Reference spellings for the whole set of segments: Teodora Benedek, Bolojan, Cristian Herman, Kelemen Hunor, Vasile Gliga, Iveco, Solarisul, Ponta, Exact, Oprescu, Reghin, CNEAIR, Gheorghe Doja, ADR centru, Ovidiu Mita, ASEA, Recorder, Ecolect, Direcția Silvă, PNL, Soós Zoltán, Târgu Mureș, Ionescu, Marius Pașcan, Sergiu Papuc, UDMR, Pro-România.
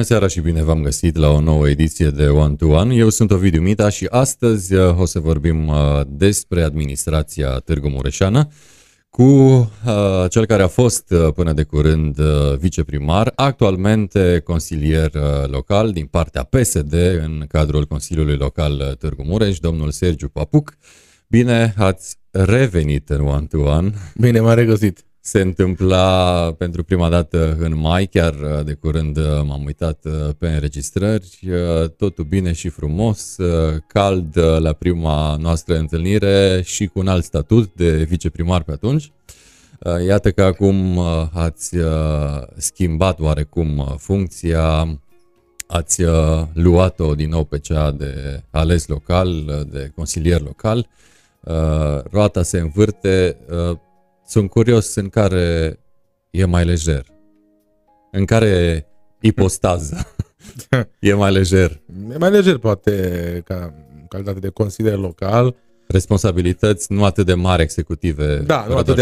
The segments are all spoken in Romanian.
Bună seara și bine v-am găsit la o nouă ediție de One to One. Eu sunt Ovidiu Mita și astăzi o să vorbim despre administrația Târgu Mureșeană cu cel care a fost până de curând viceprimar, actualmente consilier local din partea PSD în cadrul Consiliului Local Târgu Mureș, domnul Sergiu Papuc. Bine ați revenit în One to One. Bine m-am regăsit. Se întâmpla pentru prima dată în mai, chiar de curând m-am uitat pe înregistrări, totul bine și frumos, cald la prima noastră întâlnire și cu un alt statut de viceprimar pe atunci. Iată că acum ați schimbat oarecum funcția, ați luat-o din nou pe cea de ales local, de consilier local, roata se învârte. Sunt curios în care e mai lejer, în care ipostază e mai lejer. E mai lejer poate ca calitate de consilier local. Responsabilități nu atât de mari executive. Da, nu atât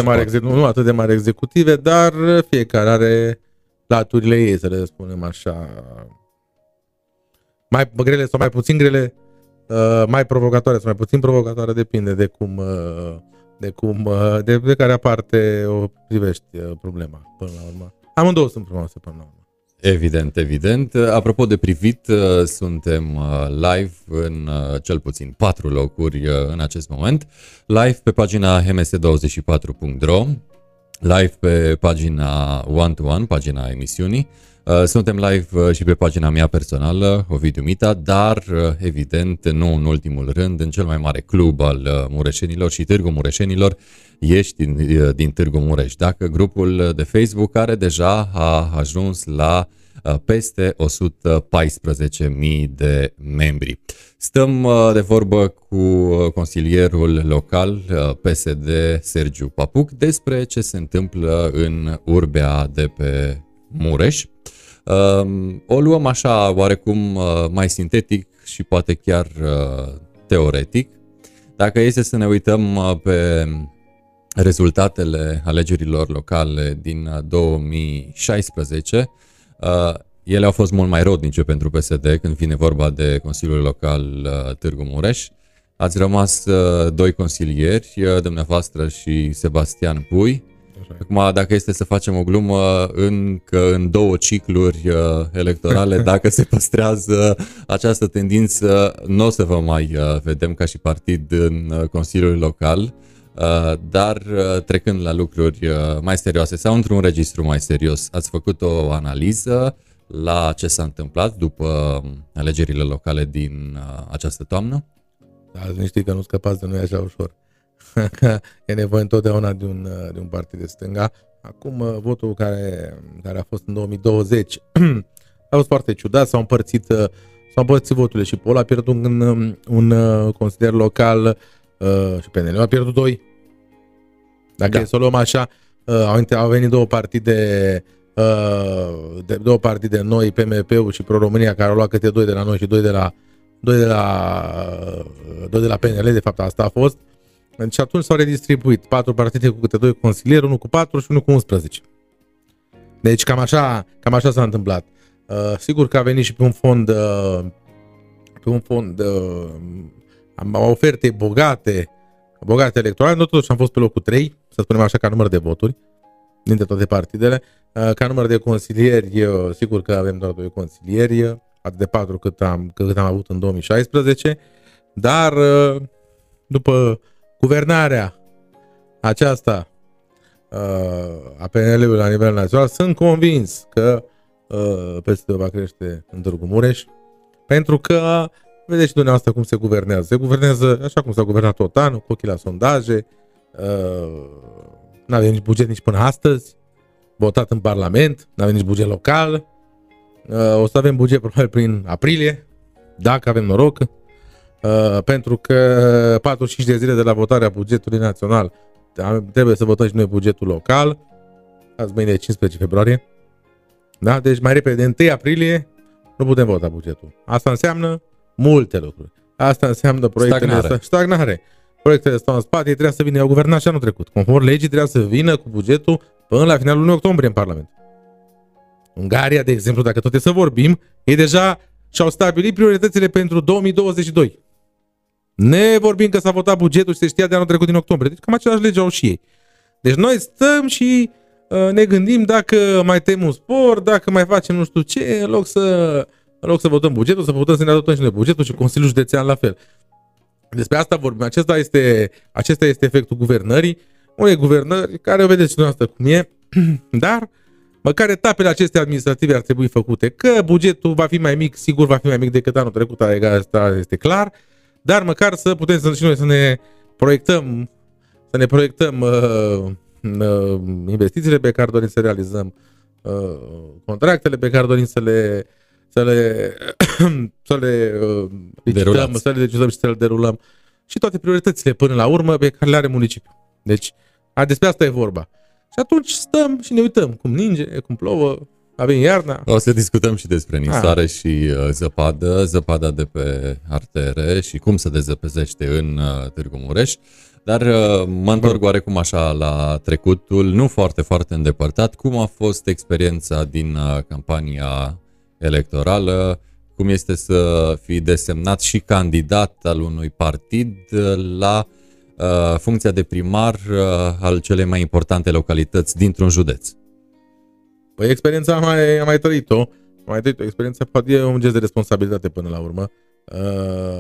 de mari executive, dar fiecare are laturile ei, să le spunem așa. Mai grele sau mai puțin grele, mai provocatoare sau mai puțin provocatoare, depinde de cum... de care parte o privești problema până la urmă. Amândouă sunt frumoase până la urmă. Evident, evident. Apropo de privit, suntem live în cel puțin 4 locuri în acest moment. Live pe pagina hms24.ro, live pe pagina One to One, pagina emisiunii. Suntem live și pe pagina mea personală, Ovidiu Mita, dar evident, nu în ultimul rând, în cel mai mare club al mureșenilor și Târgu Mureșenilor, Ești din Târgu Mureș. Dacă grupul de Facebook care deja a ajuns la peste 114.000 de membri. Stăm de vorbă cu consilierul local PSD Sergiu Papuc despre ce se întâmplă în urbea de pe Mureș. O luăm așa oarecum mai sintetic și poate chiar teoretic. Dacă este să ne uităm pe rezultatele alegerilor locale din 2016, ele au fost mult mai rodnice pentru PSD când vine vorba de Consiliul Local Târgu Mureș. Ați rămas doi consilieri, dumneavoastră și Sebastian Pui. Acum, dacă este să facem o glumă, încă în două cicluri electorale, dacă se păstrează această tendință, nu o să vă mai vedem ca și partid în Consiliul Local, dar trecând la lucruri mai serioase sau într-un registru mai serios, ați făcut o analiză la ce s-a întâmplat după alegerile locale din această toamnă? Da, nu știi că nu scăpați de noi așa ușor. E nevoie întotdeauna de un partid de stânga. Acum, votul care a fost în 2020 a fost foarte ciudat, s-au împărțit voturile și Pol a pierdut un consilier local și PNL a pierdut 2. Dacă să o luăm așa, au venit două partide noi, PMP-ul și Pro-România, care au luat câte 2 de la noi și 2 de la PNL, de fapt asta a fost. Deci atunci s-au redistribuit 4 partide cu câte 2 consilieri, unul cu 4 și unul cu 11. Deci cam așa s-a întâmplat. Sigur că a venit și pe un fond, oferte bogate electorale, noi totuși am fost pe locul 3, să spunem așa, ca număr de voturi, dintre toate partidele. Ca număr de consilieri, sigur că avem doar 2 consilieri, atât de 4 cât am avut în 2016, dar după guvernarea aceasta a PNL-ului la nivel național, sunt convins că PSD va crește în Târgu Mureș, pentru că vedeți și dumneavoastră cum se guvernează. Se guvernează așa cum s-a guvernat tot anul, cu ochii la sondaje, nu avem nici buget nici până astăzi, votat în Parlament, nu avem nici buget local, o să avem buget probabil prin aprilie, dacă avem noroc. Pentru că 45 de zile de la votarea bugetului național trebuie să votăm și noi bugetul local. Azi mâine e 15 februarie. Da? Deci mai repede, de 1 aprilie nu putem vota bugetul. Asta înseamnă multe lucruri. Asta înseamnă proiectele stagnare. Proiectele stau în spate, trebuie să vină, au guvernat și anul trecut. Conform legii, trebuie să vină cu bugetul până la finalul 1 octombrie în Parlament. Ungaria, de exemplu, dacă tot e să vorbim, ei deja și-au stabilit prioritățile pentru 2022. Ne vorbim că s-a votat bugetul și se știa de anul trecut din octombrie. Deci cam același lege au și ei. Deci noi stăm și ne gândim dacă mai tem un sport, dacă mai facem nu știu ce, în loc să votăm bugetul, să votăm să ne adoptăm și noi bugetul și Consiliul Județean la fel. Despre asta vorbim. Acesta este efectul guvernării. Unei guvernări care o vedeți dumneavoastră cum e, dar măcar etapele acestea administrative ar trebui făcute. Că bugetul va fi mai mic, sigur va fi mai mic decât anul trecut, asta este clar, dar măcar să putem să, și noi să ne proiectăm investițiile pe care dorim să realizăm, contractele pe care dorim să le decizăm și să le derulăm și toate prioritățile până la urmă pe care le are municipiul. Deci, despre asta e vorba. Și atunci stăm și ne uităm cum ninge, cum plouă, a venit iarna. O să discutăm și despre nisoare și zăpadă, zăpada de pe artere și cum se dezăpezește în Târgu Mureș. Dar mă întorc oarecum așa la trecutul, nu foarte, foarte îndepărtat. Cum a fost experiența din campania electorală? Cum este să fii desemnat și candidat al unui partid la funcția de primar al celei mai importante localități dintr-un județ? Păi experiența am mai trăit-o, experiența poate e un gest de responsabilitate până la urmă,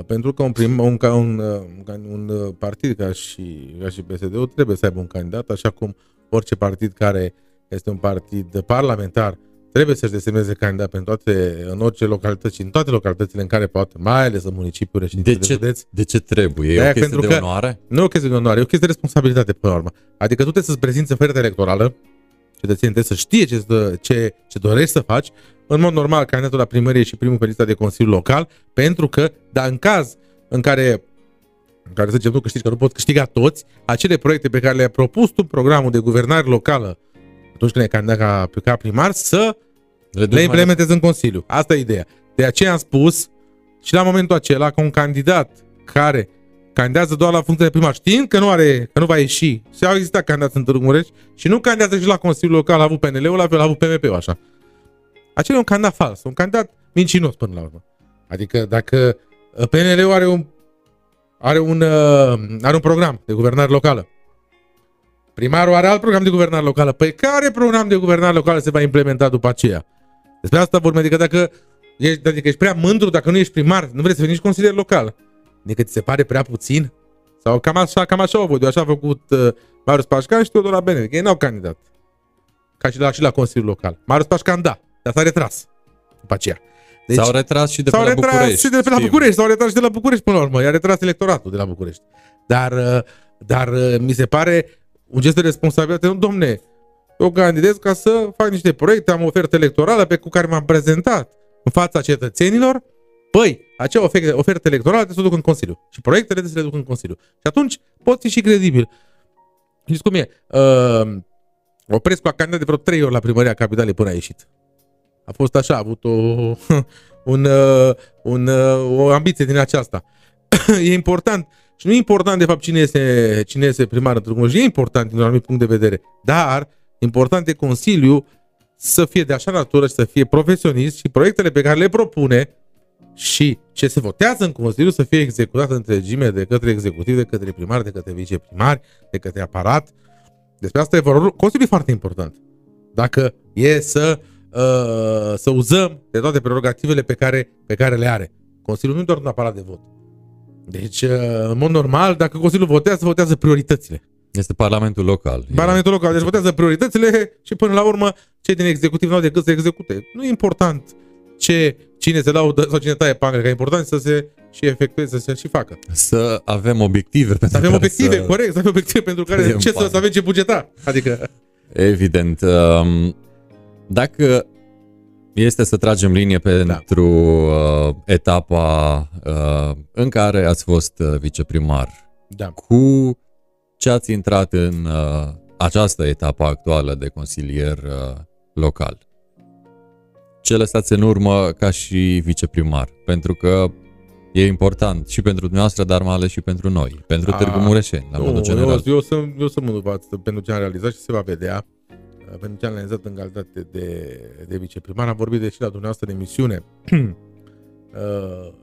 pentru că un partid ca și PSD-ul trebuie să aibă un candidat, așa cum orice partid care este un partid parlamentar trebuie să-și desemneze candidat în orice localități și în toate localitățile în care poate, mai ales în municipiul reședințe de județ. De ce trebuie? E o chestie de onoare? Nu e o chestie de onoare, e o chestie de responsabilitate până la urmă. Adică tu trebuie să-ți prezinți oferta electorală, cetățenii trebuie să știe ce dorești să faci. În mod normal, candidatul la primărie și primul pe lista de consiliu local, pentru că, dar în caz în care să zicem tu câștigi, că nu poți câștiga toți, acele proiecte pe care le-ai propus tu programul de guvernare locală atunci când ai candidat ca primar, să le implementezi în Consiliu. Asta e ideea. De aceea am spus și la momentul acela că un candidat care candidează doar la funcție de primar, știind că nu va ieși, și au existat candidați în Târgu Mureș și nu candidează și la Consiliul Local, a avut PNL-ul, la fel a avut PMP-ul, așa. Acela e un candidat fals, un candidat mincinos până la urmă. Adică dacă PNL-ul are un program de guvernare locală, primarul are alt program de guvernare locală. Păi care program de guvernare locală se va implementa după aceea? Despre asta vorbim. Adică dacă ești prea mândru, dacă nu ești primar, nu vrei să fii nici consilier local. Adică ți se pare prea puțin? Sau cam așa Ovidiu, așa a făcut Marius Pașcan și Teodora Benedek. Ei n-au candidat. Ca și la consiliul local. Marius Pașcan, da, dar s-a retras după aceea. Deci, s-au retras și de la București. Și de la București, s-au retras și de la București până la urmă. I-a retras electoratul de la București. Dar mi se pare un gest de responsabilitate. Nu, domne, eu candidez ca să fac niște proiecte, am o ofertă electorală pe care m-am prezentat în fața cetățenilor, păi, acea ofertă electorală trebuie să o duc în Consiliu. Și proiectele trebuie să le duc în Consiliu. Și atunci poți fi și credibil. Știți cum e? Oprescu a candidat de vreo 3 ori la primăria Capitalei până a ieșit. A fost așa, a avut o ambiție din aceasta. E important. Și nu e important, de fapt, cine este primar în Târgu Mureș. E important din un anumit punct de vedere. Dar important e Consiliu să fie de așa natură și să fie profesionist și proiectele pe care le propune și ce se votează în Consiliu să fie executat în întregime de către executiv, de către primar, de către viceprimari, de către aparat. Despre asta e vorba. Consiliul e foarte important. Dacă e să uzăm de toate prerogativele pe care le are. Consiliul nu e doar un aparat de vot. Deci, în mod normal, dacă Consiliul votează prioritățile. Este Parlamentul Local. Parlamentul Local, deci votează prioritățile și până la urmă cei din executiv nu au decât să execute. Nu e important cine se laudă sau cine taie pangre, că e important să se și efectueze, să se și facă. Să avem obiective pentru care să avem ce bugeta. Adică... Evident. Dacă este să tragem linie pentru etapa în care ați fost viceprimar. Da. Cu ce ați intrat în această etapă actuală de consilier local? Ce lăsați în urmă ca și viceprimar? Pentru că e important și pentru dumneavoastră, dar mai ales și pentru noi, pentru Târgu Mureșeni, la modul general. Eu sunt mândru pentru ce am realizat și se va vedea. pentru ce am realizat în calitate de viceprimar. Am vorbit deși la dumneavoastră de misiune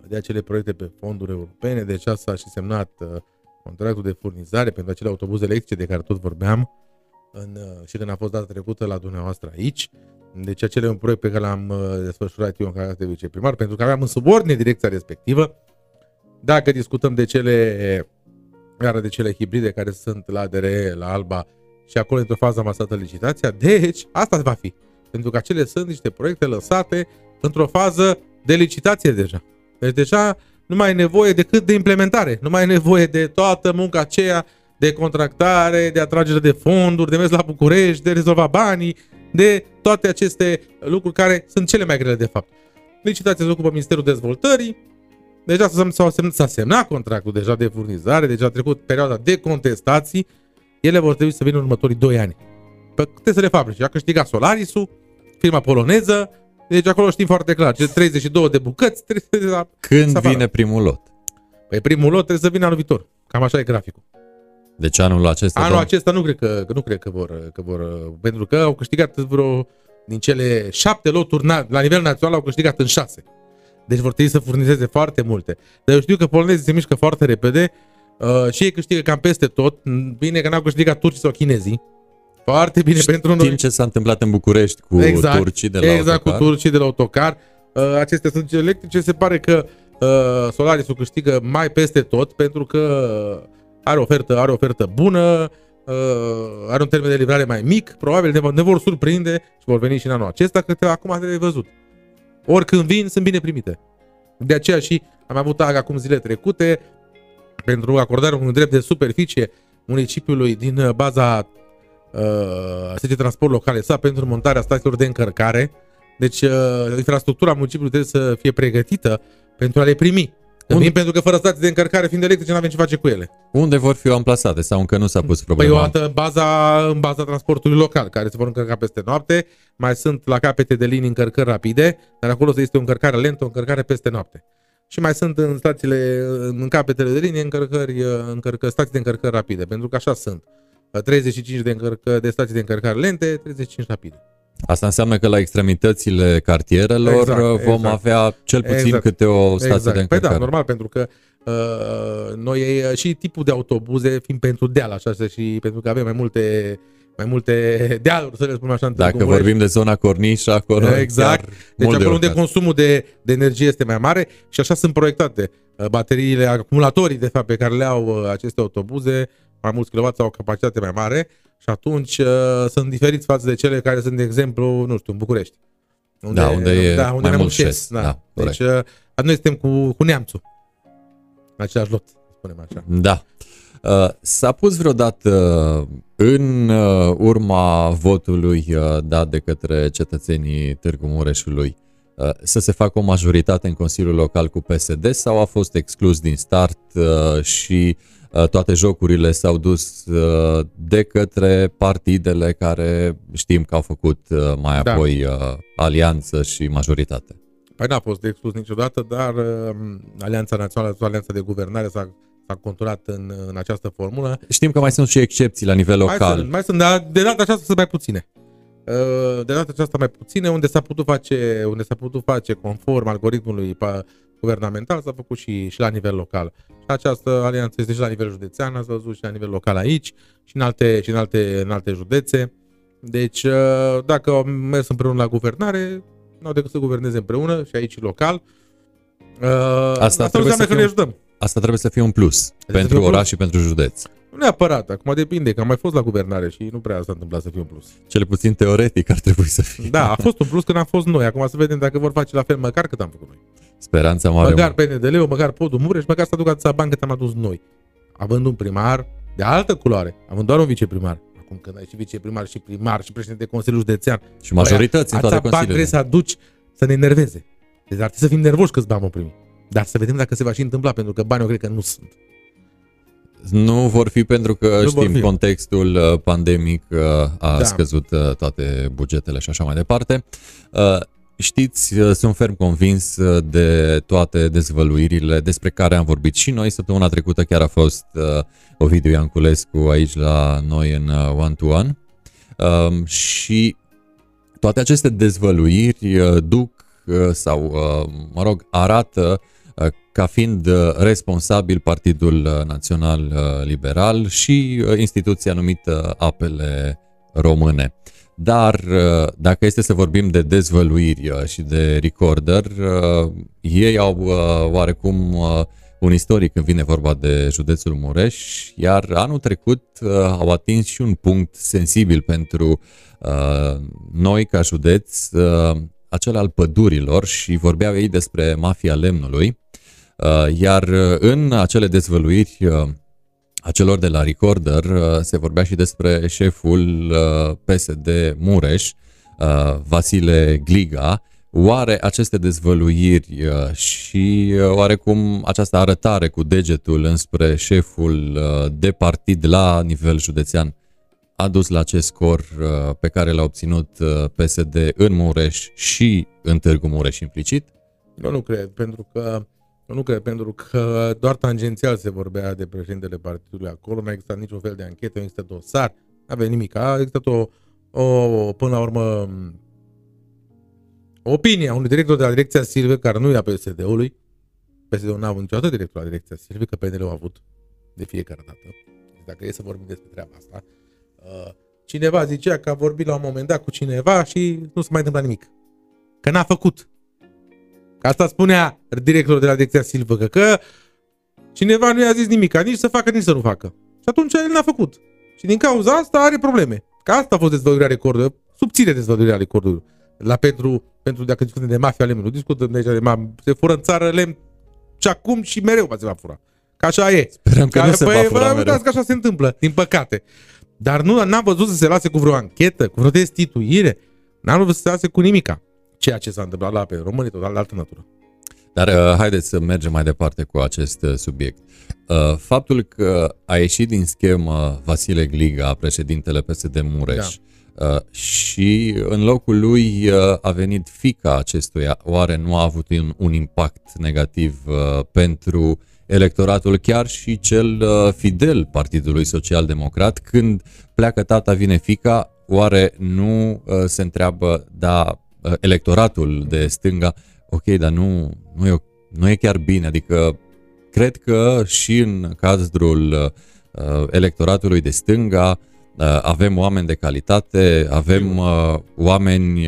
de acele proiecte pe fonduri europene, de aceea s-a și semnat contractul de furnizare pentru acele autobuze electrice de care tot vorbeam și când a fost data trecută la dumneavoastră aici. Deci acela e un proiect pe care l-am desfășurat eu în calitate de viceprimar, pentru că aveam în subordine direcția respectivă. Dacă discutăm de cele hibride care sunt la ADR, la Alba, și acolo într-o fază am lăsat licitația, deci asta va fi. Pentru că acele sunt niște proiecte lăsate într-o fază de licitație deja. Deci deja nu mai e nevoie decât de implementare, nu mai e nevoie de toată munca aceea de contractare, de atragere de fonduri, de mers la București, de rezolva banii, de toate aceste lucruri care sunt cele mai grele de fapt. Licitația se ocupă Ministerul Dezvoltării, deja s-a semnat contractul deja de furnizare, deja a trecut perioada de contestații, ele vor trebui să vină în următorii 2 ani. Pe testele fabrici, a câștigat Solarisul, firma poloneză, deci acolo știm foarte clar, cele 32 de bucăți trebuie să... Când vine primul lot? Păi primul lot trebuie să vină anul viitor, cam așa e graficul. Deci anul acesta... Anul acesta nu cred că vor, pentru că au câștigat vreo din cele 7 loturi la nivel național, au câștigat în 6. Deci vor trebui să furnizeze foarte multe. Dar eu știu că polonezii se mișcă foarte repede și ei câștigă cam peste tot. Bine că n-au câștigat turcii sau chinezii. Foarte bine pentru noi. Știm ce s-a întâmplat în București cu turcii de la autocar. Exact, cu turcii de la autocar. Acestea sunt electrice. Se pare că Solarisul câștigă mai peste tot pentru că are o ofertă bună, are un termen de livrare mai mic. Probabil ne vor surprinde și vor veni și în anul acesta, că acum trebuie văzut. Oricând vin, sunt bine primite. De aceea și am avut acum zile trecute pentru acordarea unui drept de superficie municipiului din baza SG Transport Locale SA pentru montarea stațiilor de încărcare. Deci infrastructura municipiului trebuie să fie pregătită pentru a le primi. Pentru că fără stații de încărcare, fiind electrice, nu avem ce face cu ele. Unde vor fi amplasate sau încă nu s-a pus problema? Păi în baza transportului local, care se vor încărca peste noapte. Mai sunt la capete de linii încărcări rapide, dar acolo este o încărcare lentă, o încărcare peste noapte. Și mai sunt în stațiile, în capetele de linie, stații de încărcări rapide, pentru că așa sunt. 35 de stații de încărcare lente, 35 rapide. Asta înseamnă că la extremitățile cartierelor vom avea cel puțin câte o stație de încărcare. Păi da, normal, pentru că noi și tipul de autobuze, fiind pentru deal, așa, și pentru că avem mai multe dealuri, să le spunem așa. Dacă vorbim de zona Corniș, acolo exact. Deci acolo unde consumul de energie este mai mare și așa sunt proiectate bateriile, acumulatorii, de fapt, pe care le au aceste autobuze, mai mulți kilowați sau o capacitate mai mare. Și atunci sunt diferiți față de cele care sunt, de exemplu, nu știu, în București. Unde mai mult șes. Deci noi suntem cu neamțul. În același lot, spunem așa. Da. S-a pus vreodată în urma votului dat de către cetățenii Târgu Mureșului să se facă o majoritate în Consiliul Local cu PSD sau a fost exclus din start și toate jocurile s-au dus de către partidele care știm că au făcut mai apoi alianță și majoritate? Păi n-a fost de exclus niciodată, dar Alianța Națională, Alianța de Guvernare s-a conturat în această formulă. Știm că mai sunt și excepții la nivel local. Mai sunt, dar de data aceasta sunt mai puține. Unde s-a putut face conform algoritmului guvernamental, s-a făcut și la nivel local. Și această alianță este și la nivel județean, ați văzut, și la nivel local aici, și în alte județe. Deci, dacă au mers împreună la guvernare, n-au decât să guverneze împreună, și aici local. Asta înseamnă că ne ajutăm. Asta trebuie să fie un plus pentru oraș și pentru județ. Nu neapărat, acum depinde, că am mai fost la guvernare și nu prea s-a întâmplat să fie un plus. Cel puțin teoretic ar trebui să fie. Da, a fost un plus când am fost noi, acum să vedem dacă vor face la fel măcar cât am făcut noi. Speranța mare. Măcar PNL-ul, măcar Podul Mureș, măcar să aducă atâția bani cât am adus noi. Având un primar de altă culoare, având doar un viceprimar. Acum când ai și viceprimar și primar și președinte de Consiliul Județean. Și majorități în toate consiliile. Trebuie să aduci să ne enerveze. Deci ar trebui să fim nervoși câți bani vom primi. Dar să vedem dacă se va și întâmpla, pentru că banii eu cred că nu sunt. Nu vor fi, pentru că știm contextul pandemic a scăzut toate bugetele și așa mai departe. Știți, sunt ferm convins de toate dezvăluirile despre care am vorbit și noi. Săptămâna trecută chiar a fost Ovidiu Ianculescu aici la noi în One to One. Și toate aceste dezvăluiri duc sau, mă rog, arată ca fiind responsabil Partidul Național Liberal și instituția numită Apele Române. Dar dacă este să vorbim de dezvăluiri și de Recorder, ei au oarecum un istoric când vine vorba de județul Mureș, iar anul trecut au atins și un punct sensibil pentru noi ca județ, acela al pădurilor, și vorbeau ei despre mafia lemnului, iar în acele dezvăluiri a celor de la Recorder se vorbea și despre șeful PSD Mureș, Vasile Gliga. Oare aceste dezvăluiri și oarecum această arătare cu degetul înspre șeful de partid la nivel județean a dus la acest scor pe care l-a obținut PSD în Mureș și în Târgu Mureș implicit? Eu nu cred, pentru că doar tangențial se vorbea de președintele partidului acolo, nu a existat niciun fel de anchetă, nu există dosar, nu avea nimic, a existat o până la urmă opinia unui director de la Direcția Silvă, care nu e a PSD-ului. PSD-ul n-a avut niciodată director la Direcția Silvă, că PNL-ul a avut de fiecare dată. Dacă e să vorbim despre treaba asta, cineva zicea că a vorbit la un moment dat cu cineva și nu se mai întâmpla nimic, că n-a făcut. Că asta spunea directorul de la Direcția Silvă, că cineva nu i-a zis nimic, nici să facă, nici să nu facă. Și atunci el n-a făcut. Și din cauza asta are probleme. Că asta a fost dezvăluirea Recorderului, subțire dezvăluirea Recorderului. Pentru dacă discutăm de mafia lemnului, discutăm de aici de se fură în țară lemn și acum și mereu se va fura. Că așa e. Sperăm că nu se va fura mereu. Uitați că așa se întâmplă, din păcate. Dar nu n-am văzut să se lase cu vreo anchetă, cu vreo destituire. N-am văzut să se lase cu nimica. Ceea ce s-a întâmplat la Apele Române, total de altă natură. Dar haideți să mergem mai departe cu acest subiect. Faptul că a ieșit din schemă Vasile Gliga, președintele PSD Mureș, da, și în locul lui a venit fiica acestuia, oare nu a avut un impact negativ pentru electoratul chiar și cel fidel Partidului Social-Democrat? Când pleacă tata, vine fiica, oare nu se întreabă, da, electoratul de stânga, ok, dar nu e chiar bine? Adică cred că și în cadrul electoratului de stânga avem oameni de calitate, avem oameni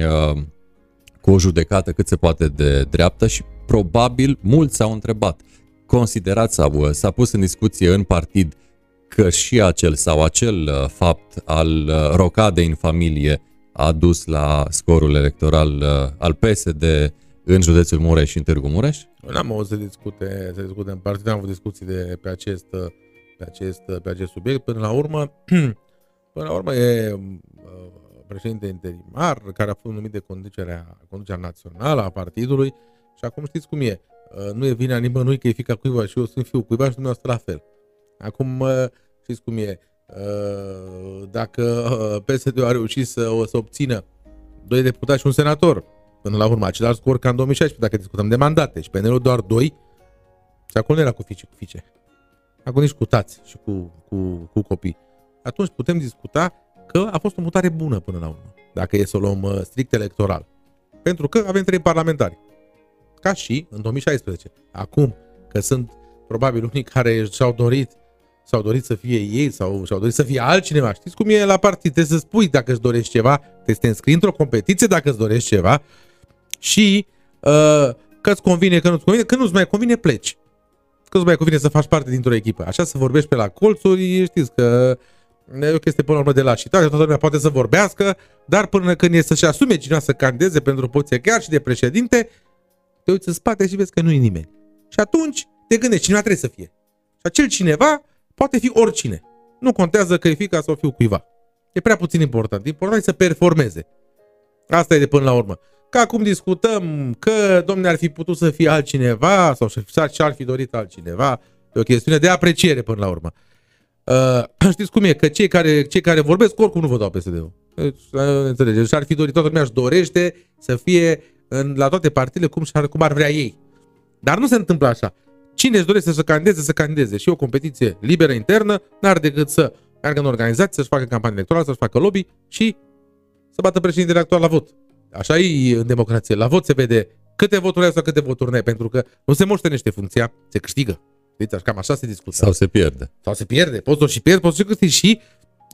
cu o judecată cât se poate de dreaptă și probabil mulți s-au întrebat, considerat sau s-a pus în discuție în partid că și acel sau acel fapt al rocadei în familie a dus la scorul electoral al PSD în județul Mureș și în Târgu Mureș? N-am auzit să discute în partid, am avut discuții pe acest subiect. Până la urmă e președinte interimar care a fost numit de conducerea națională a partidului și acum știți cum e. Nu e vina nimănui că e fiica cuiva și eu sunt fiul cuiva și dumneavoastră la fel. Acum știți cum e. Dacă PSD-ul a reușit să obțină 2 deputați și un senator, până la urmă, același scor ca în 2016, dacă discutăm de mandate, și PNL-ul doar 2, și acolo nu era cu fiice, acolo nici cu tați și cu copii, atunci putem discuta că a fost o mutare bună până la urmă, dacă e să o luăm strict electoral, pentru că avem 3 parlamentari, ca și în 2016. Acum, că sunt probabil unii care și-au dorit să fie ei sau și-au dorit să fie altcineva. Știți cum e la partid? Trebuie să spui dacă îți dorești ceva, trebuie să te înscrii într-o competiție dacă îți dorești ceva și că îți convine, că nu-ți convine, că nu-ți mai convine, pleci. Că nu-ți mai convine să faci parte dintr-o echipă. Așa să vorbești pe la colțuri, știți că e o chestie până la urmă de lașitate, toată lumea poate să vorbească, dar până când e să-și asume cineva să candideze pentru poziție chiar și de președinte, te uiți în spate și vezi că nu e nimeni. Și atunci te gândești, cineva trebuie să fie. Și acel cineva poate fi oricine. Nu contează că e fiica sau fiul cuiva. E prea puțin important. Important e să performeze. Asta e de până la urmă. Că acum discutăm că, domne, ar fi putut să fie altcineva sau și-ar fi dorit altcineva. E o chestiune de apreciere până la urmă. Știți cum e? Că cei care vorbesc oricum nu vă dau PSD-ul. Deci, și-ar fi dorit, toată lumea își dorește să fie la toate partidele cum ar vrea ei. Dar nu se întâmplă așa. Cine își dorește să candideze, să candideze. Și o competiție liberă internă n-ar decât să meargă în organizație, să-și facă campanie electorală, să-și facă lobby și să bată președintele actual la vot. Așa e în democrație. La vot se vede câte voturi ai sau câte voturi n-ai, pentru că nu se moștenește funcția, se câștigă. Deci, cam așa se discută. Sau se pierde. Sau se pierde. Poți să-l și pierzi, poți să-l câștigi și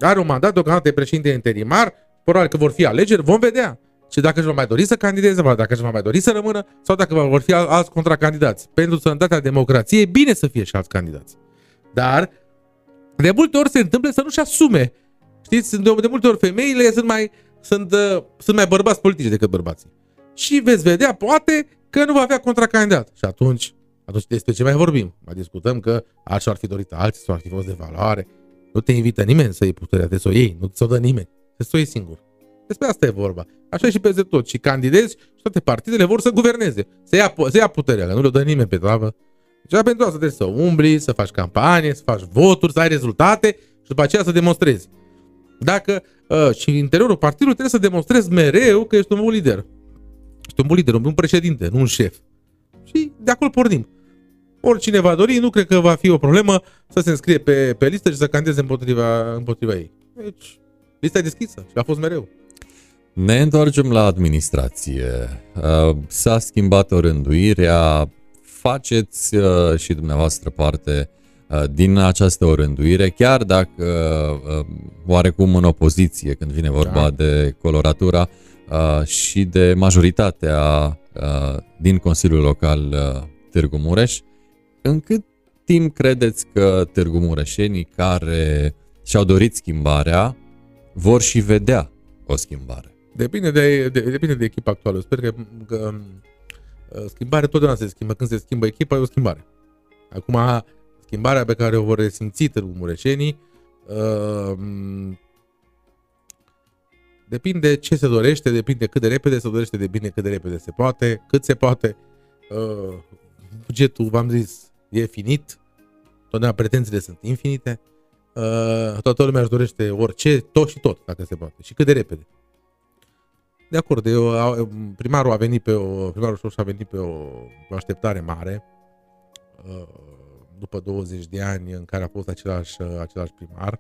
are un mandat deocamdată de președinte interimar, probabil că vor fi alegeri, vom vedea. Și dacă își va mai dori să candideze, dacă își va mai dori să rămână, sau dacă vor fi alți contracandidați. Pentru sănătatea democrației e bine să fie și alți candidați. Dar de multe ori se întâmplă să nu-și asume. Știți, de multe ori femeile sunt mai bărbați politici decât bărbații. Și veți vedea, poate, că nu va avea contracandidat. Și atunci despre ce mai vorbim? Mai discutăm că alții ar fi dorit, alții ar fi fost de valoare. Nu te invită nimeni să iei puterea, de să o iei, nu ți-o dă nimeni, să o iei singur. Despre asta e vorba. Așa e și peste tot. Și candidezi și toate partidele vor să guverneze, să ia puterea, că nu le dă nimeni pe tavă. Deci pentru asta trebuie să umbli, să faci campanie, să faci voturi, să ai rezultate și după aceea să demonstrezi. Dacă și în interiorul partidului trebuie să demonstrezi mereu că ești un bun lider. Ești un bun lider, un bun președinte, nu un șef. Și de acolo pornim. Oricine va dori, nu cred că va fi o problemă să se înscrie pe listă și să candideze împotriva ei. Deci, lista e deschisă și a fost mereu. Ne întoarcem la administrație. S-a schimbat orânduirea. Faceți și dumneavoastră parte din această orânduire, chiar dacă oarecum în opoziție când vine vorba de coloratura și de majoritatea din Consiliul Local Târgu Mureș. În cât timp credeți că târgumureșenii care și-au dorit schimbarea vor și vedea o schimbare? Depinde de echipa actuală. Sper că schimbarea totdeauna se schimbă. Când se schimbă echipa, e o schimbare. Acum, schimbarea pe care o vor resimți târgumureșenii depinde ce se dorește, depinde cât de repede se dorește, depinde cât de repede se poate, cât se poate. Bugetul, v-am zis, e finit, totdeauna pretențiile sunt infinite, toată lumea își dorește orice, tot și tot, dacă se poate, și cât de repede. De acord, primarul Soós a venit pe o așteptare mare, după 20 de ani în care a fost același primar,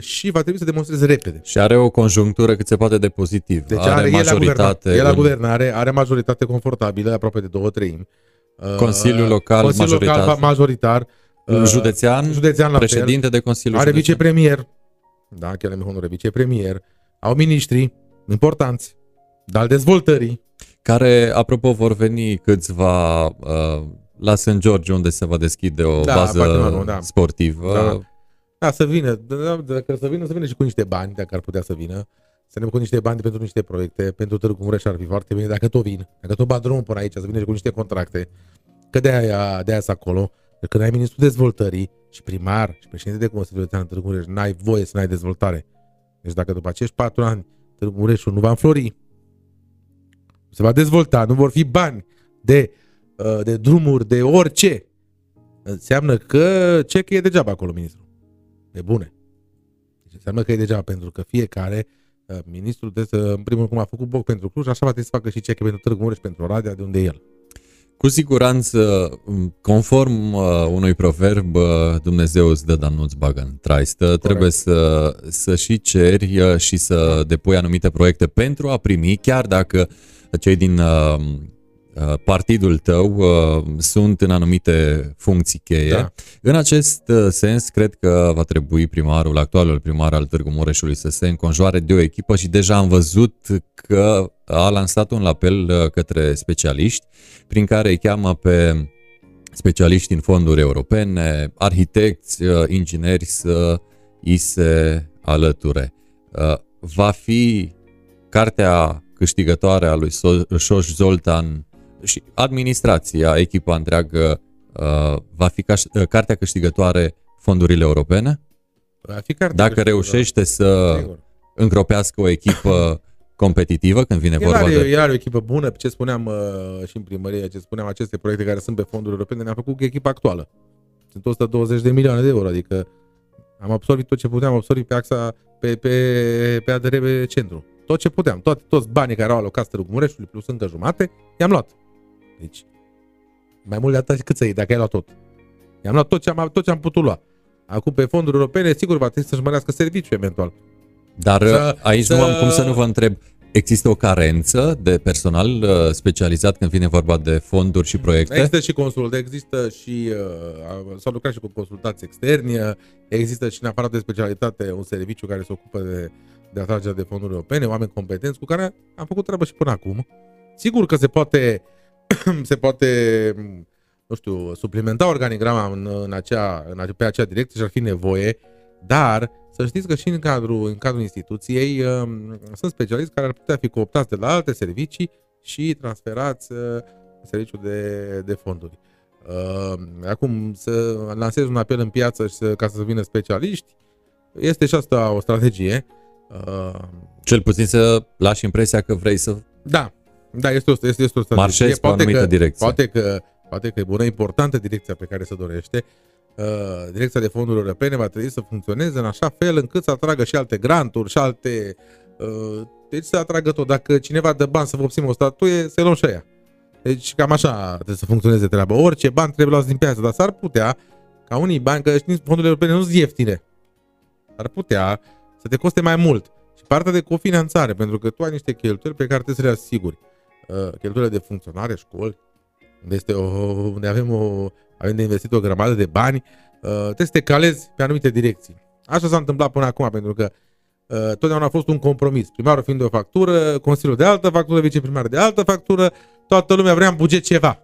și va trebui să demonstreze repede. Și are o conjunctură cât se poate de pozitiv. Deci are majoritate. El la guvernare are majoritate confortabilă, aproape de 2/3. Consiliul local, majoritar. Județean la președinte fel. De Consiliu Are județean. Vicepremier. Da, Kelemen Hunor, vicepremier. Au miniștri importanți, dar al dezvoltării. Care, apropo, vor veni câțiva la St. George, unde se va deschide o bază sportivă. Da, să vină. Dacă să vină, să vină și cu niște bani, dacă ar putea să vină. Să ne cu niște bani pentru niște proiecte. Pentru Târgu Mureș ar fi foarte bine dacă tot vin. Dacă tot bat drumul până aici, să vină și cu niște contracte. Că de-aia sunt acolo. Când ai ministrul dezvoltării și primar și președinte de Consiliul Județean Târgu Mureș, n-ai voie să n-ai dezvoltare. Deci dacă după acești 4 ani Târgu Mureșul nu va înflori, se va dezvolta, nu vor fi bani de drumuri, de orice, înseamnă că ce e degeaba acolo ministru. E bune. Deci înseamnă că e degeaba, pentru că fiecare ministru trebuie să, în primul rând, cum a făcut Boc pentru Cluj, așa va trebui să facă și ceche pentru Târgu Mureș, pentru Oradea, de unde e el. Cu siguranță, conform unui proverb, Dumnezeu îți dă, dar nu-ți bagă în traistă. Corect. Trebuie să și ceri și să depui anumite proiecte pentru a primi, chiar dacă cei din partidul tău sunt în anumite funcții cheie. Da. În acest sens, cred că va trebui actualul primar al Târgu Mureșului să se înconjoare de o echipă și deja am văzut că a lansat un apel către specialiști, prin care îi cheamă pe specialiști în fonduri europene, arhitecți, ingineri să îi se alăture. Va fi cartea câștigătoare a lui Soós Zoltán și administrația, echipa întreagă, va fi cartea câștigătoare fondurile europene? Va fi cartea. Dacă reușește să încropească o echipă competitivă când vine vorba de... El are o echipă bună, ce spuneam și în primărie, ce spuneam, aceste proiecte care sunt pe fonduri europene, ne-am făcut cu echipa actuală. Sunt 120 de milioane de euro, adică am absorbit tot ce puteam, pe axa, pe ADR centru. Tot ce puteam, toți banii care au alocat Târgu Mureșului, plus încă jumate, i-am luat. Deci, mai mult de atât cât să iei, dacă ai luat tot. I-am luat tot ce am putut lua. Acum, pe fonduri europene, sigur, va trebui să-și mărească serviciu eventual. Dar aici nu am cum să nu vă întreb, există o carență de personal specializat când vine vorba de fonduri și proiecte? Există și consult, există și s-au lucrat și cu consultanți externi, există și în afară de specialitate un serviciu care se ocupă de atragerea de fonduri europene, oameni competenți cu care am făcut treabă și până acum. Sigur că se poate nu știu, suplimenta organigrama pe acea direcție și ar fi nevoie, dar să știți că și în cadrul instituției sunt specialiști care ar putea fi cooptați de la alte servicii și transferați serviciul de fonduri. Acum să lansezi un apel în piață ca să vină specialiști, este și asta o strategie. Cel puțin să lași impresia că vrei să... Da, este o strategie. Marșezi pe o anumită direcție. Poate că e bună, importantă direcția pe care se dorește. Direcția de fonduri europene va trebui să funcționeze în așa fel încât să atragă și alte granturi și alte... Deci să atragă tot. Dacă cineva dă bani să vopsim o statuie, să-i luăm și aia. Deci cam așa trebuie să funcționeze treaba. Orice bani trebuie luați din piață, dar s-ar putea ca unii bani, că fondurile europene nu sunt ieftine, ar putea să te coste mai mult. Și partea de cofinanțare, pentru că tu ai niște cheltuieli pe care trebuie să le asiguri. Cheltuielile de funcționare, școli, unde avem de investit o grămadă de bani, trebuie să te calezi pe anumite direcții. Așa s-a întâmplat până acum, pentru că totdeauna a fost un compromis. Primarul fiind de o factură, consiliul de altă factură, viceprimar de altă factură, toată lumea vrea în buget ceva.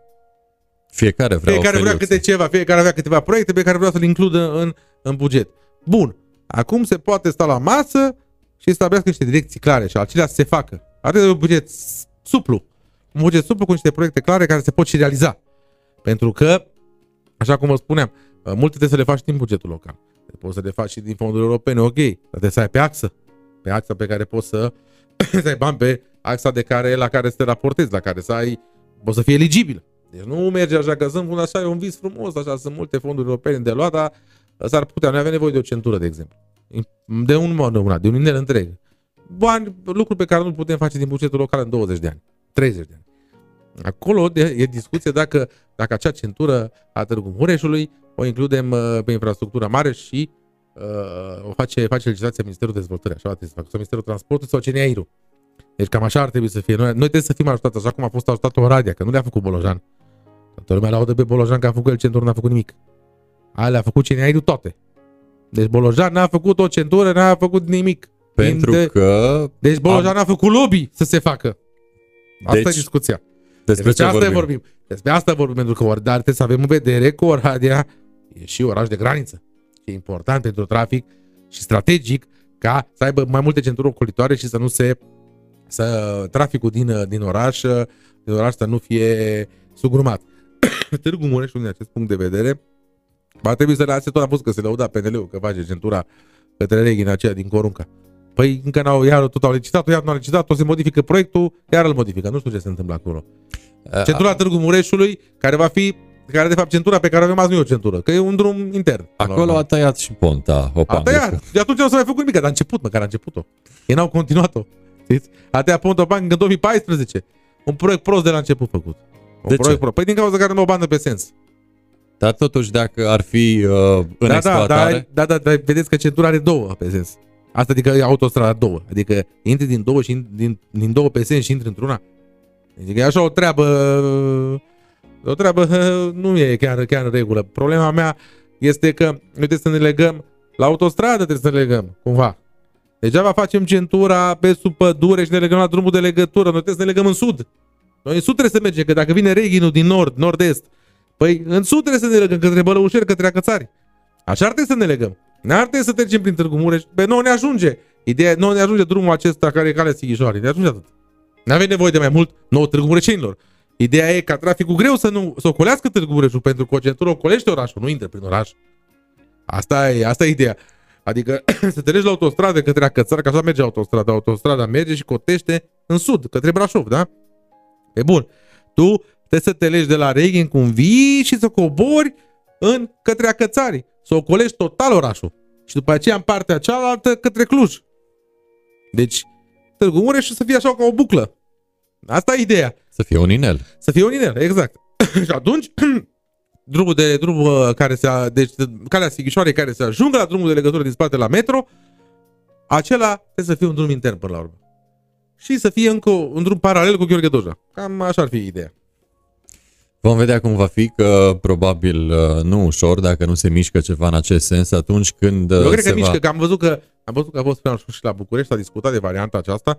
Fiecare vrea câte ceva, fiecare vrea câteva proiecte pe care vrea să le includă în buget. Bun, acum se poate sta la masă și stabilească niște direcții clare și acelea se facă. Atât de un buget suplu. Un buget suplu cu niște proiecte clare care se pot și realiza. Pentru că, așa cum vă spuneam, multe trebuie să le faci din bugetul local. Te poți să le faci și din fonduri europene, ok, dar trebuie să ai pe axă. Pe axa pe care poți să ai bani, pe axa la care să te raportezi, la care poți să fii eligibil. Deci nu merge așa că așa e un vis frumos, așa sunt multe fonduri europene de luat, dar s-ar putea, noi avem nevoie de o centură, de exemplu. De un inel întreg. Bani, lucruri pe care nu putem face din bugetul local în 20 de ani, 30 de ani. Acolo e discuție dacă acea centură a Târgu Mureșului o includem pe infrastructura mare și o face legislația Ministerul Dezvoltării, așa trebuie să facă, sau Ministerul Transportului sau CNEAIR-ul. Deci cam așa ar trebui să fie. Noi trebuie să fim ajutați, așa cum a fost ajutat Oradea, că nu le-a făcut Bolojan. Toată lumea laudă pe Bolojan că a făcut el centură, n-a făcut nimic. Aia le-a făcut CNEAIR-ul toate. Deci Bolojan n-a făcut o centură, n-a făcut nimic. Deci Bolojan n-a făcut lobby să se facă. Asta e discuția. Despre asta vorbim. Despre asta vorbim, pentru că Oradea trebuie să avem în vedere că Oradea e și oraș de graniță. E important pentru trafic și strategic ca să aibă mai multe centuri ocolitoare și să nu traficul din oraș să nu fie sugrumat. Târgu Mureșul, din acest punct de vedere, va trebui să lase, tot a fost că se lăuda PNL-ul că face centura către Reghin, aceea din Corunca. Păi încă n-au, iar tot au licitat-o, iar nu au licitat-o, se modifică proiectul, iar îl modifică. Nu știu ce se întâmplă acolo. Centura Târgu Mureșului, care de fapt centura pe care avem azi nu e o centură, că e un drum intern. Acolo a tăiat și Ponta. A tăiat. De atunci nu s-a mai făcut nimic, dar a început-o. Ei n-au continuat-o. Știți? A tăiat Ponta Bank în 2014. Un proiect prost de la început făcut. Păi din cauza care nu o bandă pe sens. Dar totuși dacă ar fi în exploatare... Da, vedeți că centura are două pe sens. Asta adică e autostrada două. Adică intri din două, și din două pe sens și intri într-una. Adică e așa o treabă... O treabă nu e chiar în regulă. Problema mea este că noi trebuie să ne legăm la autostradă, trebuie să ne legăm cumva. Degeaba facem centura pe sub pădure și ne legăm la drumul de legătură. Noi trebuie să ne legăm în sud. Noi în sud trebuie să mergem, că dacă vine Reghinul din nord, nord-est, păi în sud trebuie să ne legăm, către Bălăușeri, către Acățari. Așa ar trebui să ne legăm. N-ar trebui să trecem prin Târgu Mureș. Pe nouă ne ajunge. Ideea, nouă ne ajunge drumul acesta care e calea Sighișoarei. Ne ajunge atât. N-avem nevoie de mai mult nouă Târgu Mureșenilor. Ideea e ca traficul greu să nu să ocolească Târgu Mureșul, pentru că o centură ocolește orașul, nu intră prin oraș. Asta e ideea. Adică să te legi la autostradă către Acățari, că așa merge autostrada. Autostrada merge și cotește în sud, către Brașov, da? E bun. Tu trebuie să te legi de la Reghin cum vii și să cobori către Acățari. Să ocolești total orașul. Și după aceea în partea cealaltă către Cluj. Deci Târgu Mureșul să fie așa ca o buclă. Asta e ideea. Să fie un inel, exact. Și atunci, calea Sighișoarei care se ajungă la drumul de legătură din spate la metro, acela trebuie să fie un drum intern până la urmă. Și să fie încă un drum paralel cu Gheorghe Doja. Cam așa ar fi ideea. Vom vedea cum va fi, că probabil nu ușor, dacă nu se mișcă ceva în acest sens, atunci când eu cred că mișcă, că am văzut că a fost și la București, s-a discutat de varianta aceasta.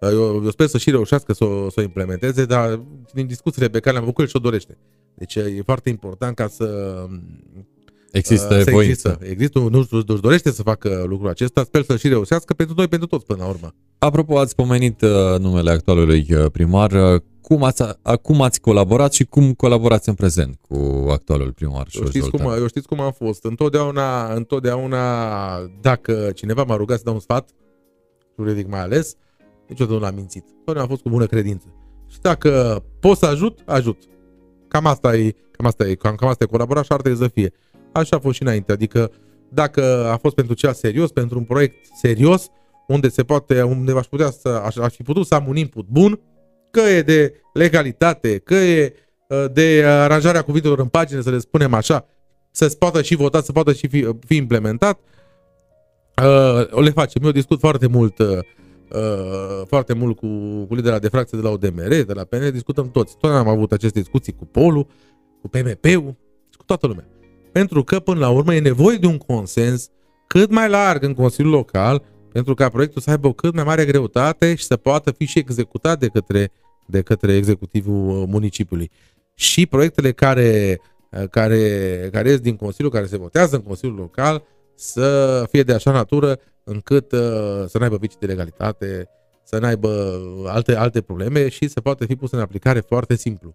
Eu sper să și reușească să o implementeze, dar din discuțiile pe care le-am făcut, el și-o dorește. Deci e foarte important ca să există voință. Există, nu-și dorește să facă lucrul acesta, sper să și reușească pentru noi, pentru toți, până la urmă. Apropo, ați pomenit numele actualului primar. Cum ați colaborat și cum colaborați în prezent cu actualul primar Soós Zoltán? Eu știți cum am fost. Întotdeauna dacă cineva m-a rugat să dau un sfat, juridic mai ales, niciodată nu l-am mințit. Totdeauna am fost cu bună credință. Și dacă pot să ajut, ajut. Cam asta e colabora și ar trebui să fie. Așa a fost și înainte. Adică dacă a fost pentru ceva serios, pentru un proiect serios, unde se poate, unde aș putea aș fi putut să am un input bun, că e de legalitate, că e de aranjarea cuvintelor în pagine, să le spunem așa, să-ți poată și votat, să poată și fi implementat, le facem. Eu discut foarte mult cu lidera de fracție de la UDMR, de la PNL, discutăm toți. Tot am avut aceste discuții cu POL-ul, cu PMP-ul, cu toată lumea. Pentru că, până la urmă, e nevoie de un consens cât mai larg în Consiliul Local, pentru ca proiectul să aibă o cât mai mare greutate și să poată fi și executat de către executivul municipiului. Și proiectele care ies din Consiliu, care se votează în Consiliul Local, să fie de așa natură încât să n-aibă vicii de legalitate, să n-aibă alte probleme și să poată fi pus în aplicare foarte simplu.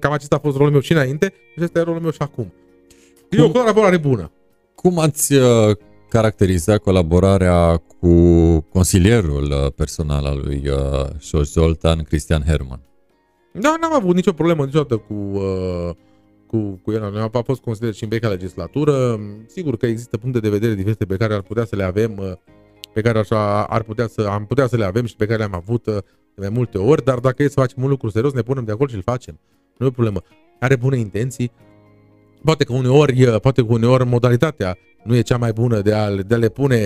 Cam acesta a fost rolul meu și înainte și ăsta e rolul meu și acum. E o colaborare bună. Cum ați caracteriza colaborarea cu consilierul personal al lui Soós Zoltán, Cristian Herman? Da, n-am avut nicio problemă niciodată cu el. Am fost consilier și în vechea legislatură. Sigur că există puncte de vedere diferite pe care ar putea să le avem, pe care așa am putea să le avem și pe care le-am avut de mai multe ori, dar dacă e să facem un lucru serios, ne punem de acord și îl facem. Nu e o problemă. Are bune intenții. Poate că uneori modalitatea nu e cea mai bună de a le pune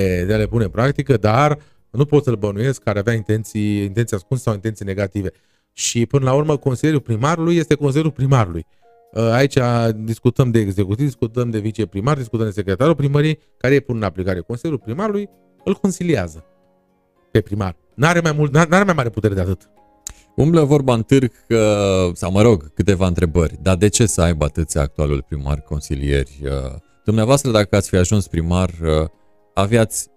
în practică, dar nu pot să-l bănuiesc că ar avea intenții ascunse sau intenții negative. Și până la urmă, consilierul primarului este consilierul primarului. Aici discutăm de executiv, discutăm de viceprimar, discutăm de secretarul primăriei, care îi pun în aplicare. Consilierul primarului îl consiliază pe primar. N-are mai mare putere de atât. Umblă vorba în târg, sau mă rog, câteva întrebări. Dar de ce să aibă atâția actualul primar consilieri? Dumneavoastră, dacă ați fi ajuns primar, aveați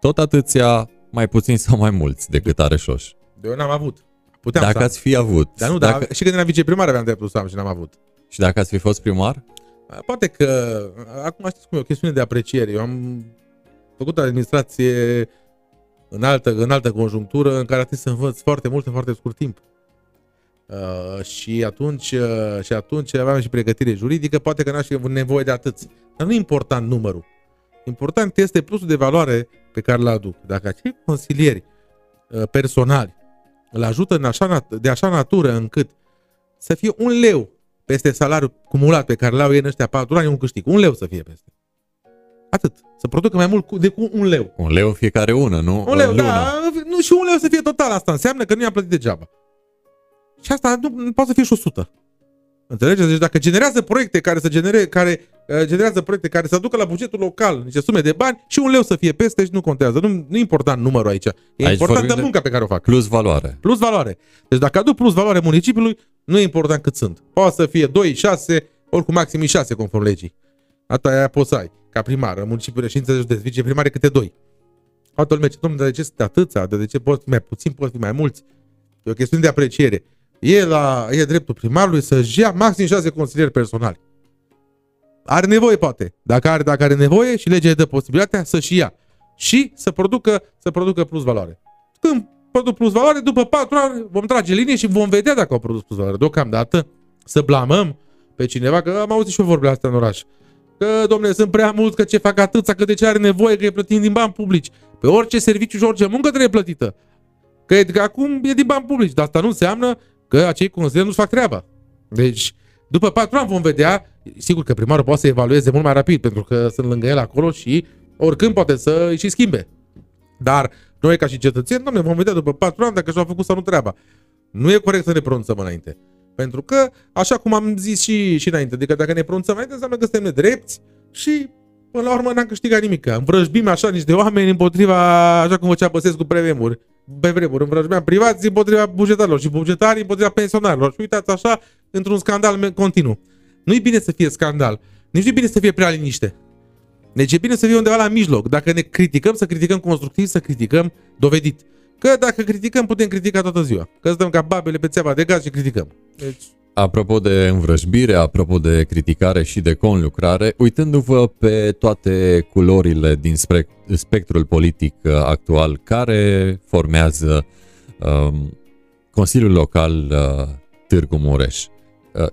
tot atâția, mai puțin sau mai mulți decât are Soós? Eu n-am avut. Puteam dacă ați fi avut. Dar nu, dacă... Și când eram viceprimar aveam dreptul să am și n-am avut. Și dacă ați fi fost primar? Poate că, acum știți cum e, o chestiune de apreciere. Eu am făcut administrație în altă conjunctură în care a trebuit să învăț foarte mult în foarte scurt timp. Și atunci aveam și pregătire juridică, poate că n-aș fi avut nevoie de atât. Dar nu e important numărul. Important este plusul de valoare pe care îl aduc. Dacă acei consilieri personali îl ajută de așa natură încât să fie un leu peste salariul cumulat pe care l-au ei în ăștia 4 ani, un câștig. Un leu să fie peste. Atât. Să producă mai mult cu un leu. Un leu fiecare ună, nu? Un leu, luna. Da. Nu, și un leu să fie total. Asta înseamnă că nu i-am plătit degeaba. Și asta nu poate să fie și 100. Înțelegeți? Deci dacă generează proiecte care să aducă la bugetul local niște sume de bani și un leu să fie peste și nu contează. Nu e important numărul aici. E importantă munca pe care o fac. Plus valoare. Plus valoare. Deci dacă aduc plus valoare municipiului, nu e important cât sunt. Poate să fie 2, 6, oricum maxim 6 conform legii. Asta e poți să ai ca primar, în municipiul și de viceprimare câte 2. Altă lume, domnule, de ce sunt atâția? De ce poți fi mai puțin, poți fi mai mulți? E o chestiune de apreciere. E dreptul primarului să-și ia maxim 6 consilieri personali. Are nevoie, poate. Dacă are nevoie și legea dă posibilitatea să-și ia. Și să producă plus valoare. Când produc plus valoare, după 4 ani vom trage linie și vom vedea dacă au produs plus valoare. Deocamdată să blamăm pe cineva, că am auzit și eu vorbele astea în oraș. Că, domne, sunt prea mulți, că ce fac atâția, că de ce are nevoie, că e plătit din bani publici. Pe orice serviciu și orice muncă trebuie plătită. Că acum e din bani publici, dar asta nu înseamnă că acei consilieri nu-și fac treaba. Deci, după 4 ani vom vedea, sigur că primarul poate să evalueze mult mai rapid, pentru că sunt lângă el acolo și oricând poate să îi și schimbe. Dar noi ca și cetățeni, dom'le, vom vedea după 4 ani dacă și-au făcut sau nu treaba. Nu e corect să ne pronunțăm înainte. Pentru că, așa cum am zis și înainte, adică dacă ne pronunțăm înainte, înseamnă că suntem nedrepți și până la urmă n-am câștigat nimic. Învrăjbim așa niște oameni împotriva, așa cum făcea Băsescu pe vremuri, învrăjbeam privați împotriva bugetarilor și bugetarii împotriva pensionarilor. Și uitați așa, într-un scandal continuu. Nu-i bine să fie scandal, nici nu-i bine să fie prea liniște. Deci e bine să fie undeva la mijloc. Dacă ne criticăm, să criticăm constructiv, să criticăm dovedit. Că dacă criticăm, putem critica toată ziua. Că stăm ca babele pe țeava de gaz și criticăm. Deci... Apropo de învrăjbire, apropo de criticare și de conlucrare, uitându-vă pe toate culorile din spectrul politic actual care formează Consiliul Local Târgu Mureș,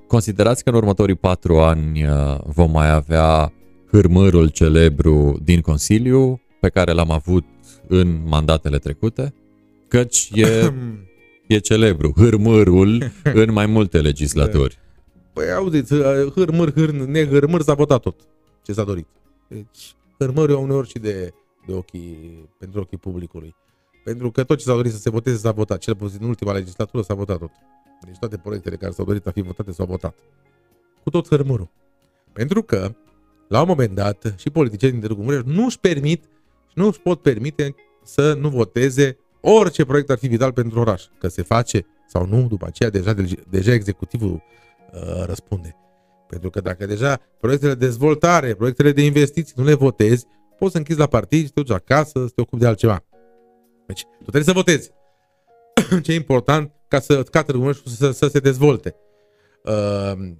considerați că în următorii 4 ani vom mai avea hârmărul celebru din Consiliu pe care l-am avut în mandatele trecute? Căci e celebru, hârmărul în mai multe legislaturi. Păi auziți, nehârmăr s-a votat tot ce s-a dorit. Deci hârmărul e uneori și pentru ochii publicului. Pentru că tot ce s-a dorit să se voteze s-a votat. Cel puțin în ultima legislatură s-a votat tot. Deci toate proiectele care s-au dorit a fi votate s-au votat. Cu tot hârmărul. Pentru că la un moment dat și politicienii din Târgu Mureș nu își permit, nu își pot permite să nu voteze orice proiect ar fi vital pentru oraș. Că se face sau nu, după aceea deja executivul răspunde. Pentru că dacă deja proiectele de dezvoltare, proiectele de investiții nu le votezi, poți să închizi la partid, să te duci acasă, să te ocupi de altceva. Deci tu trebuie să votezi. Ce e important ca Târgu Mureș să se dezvolte.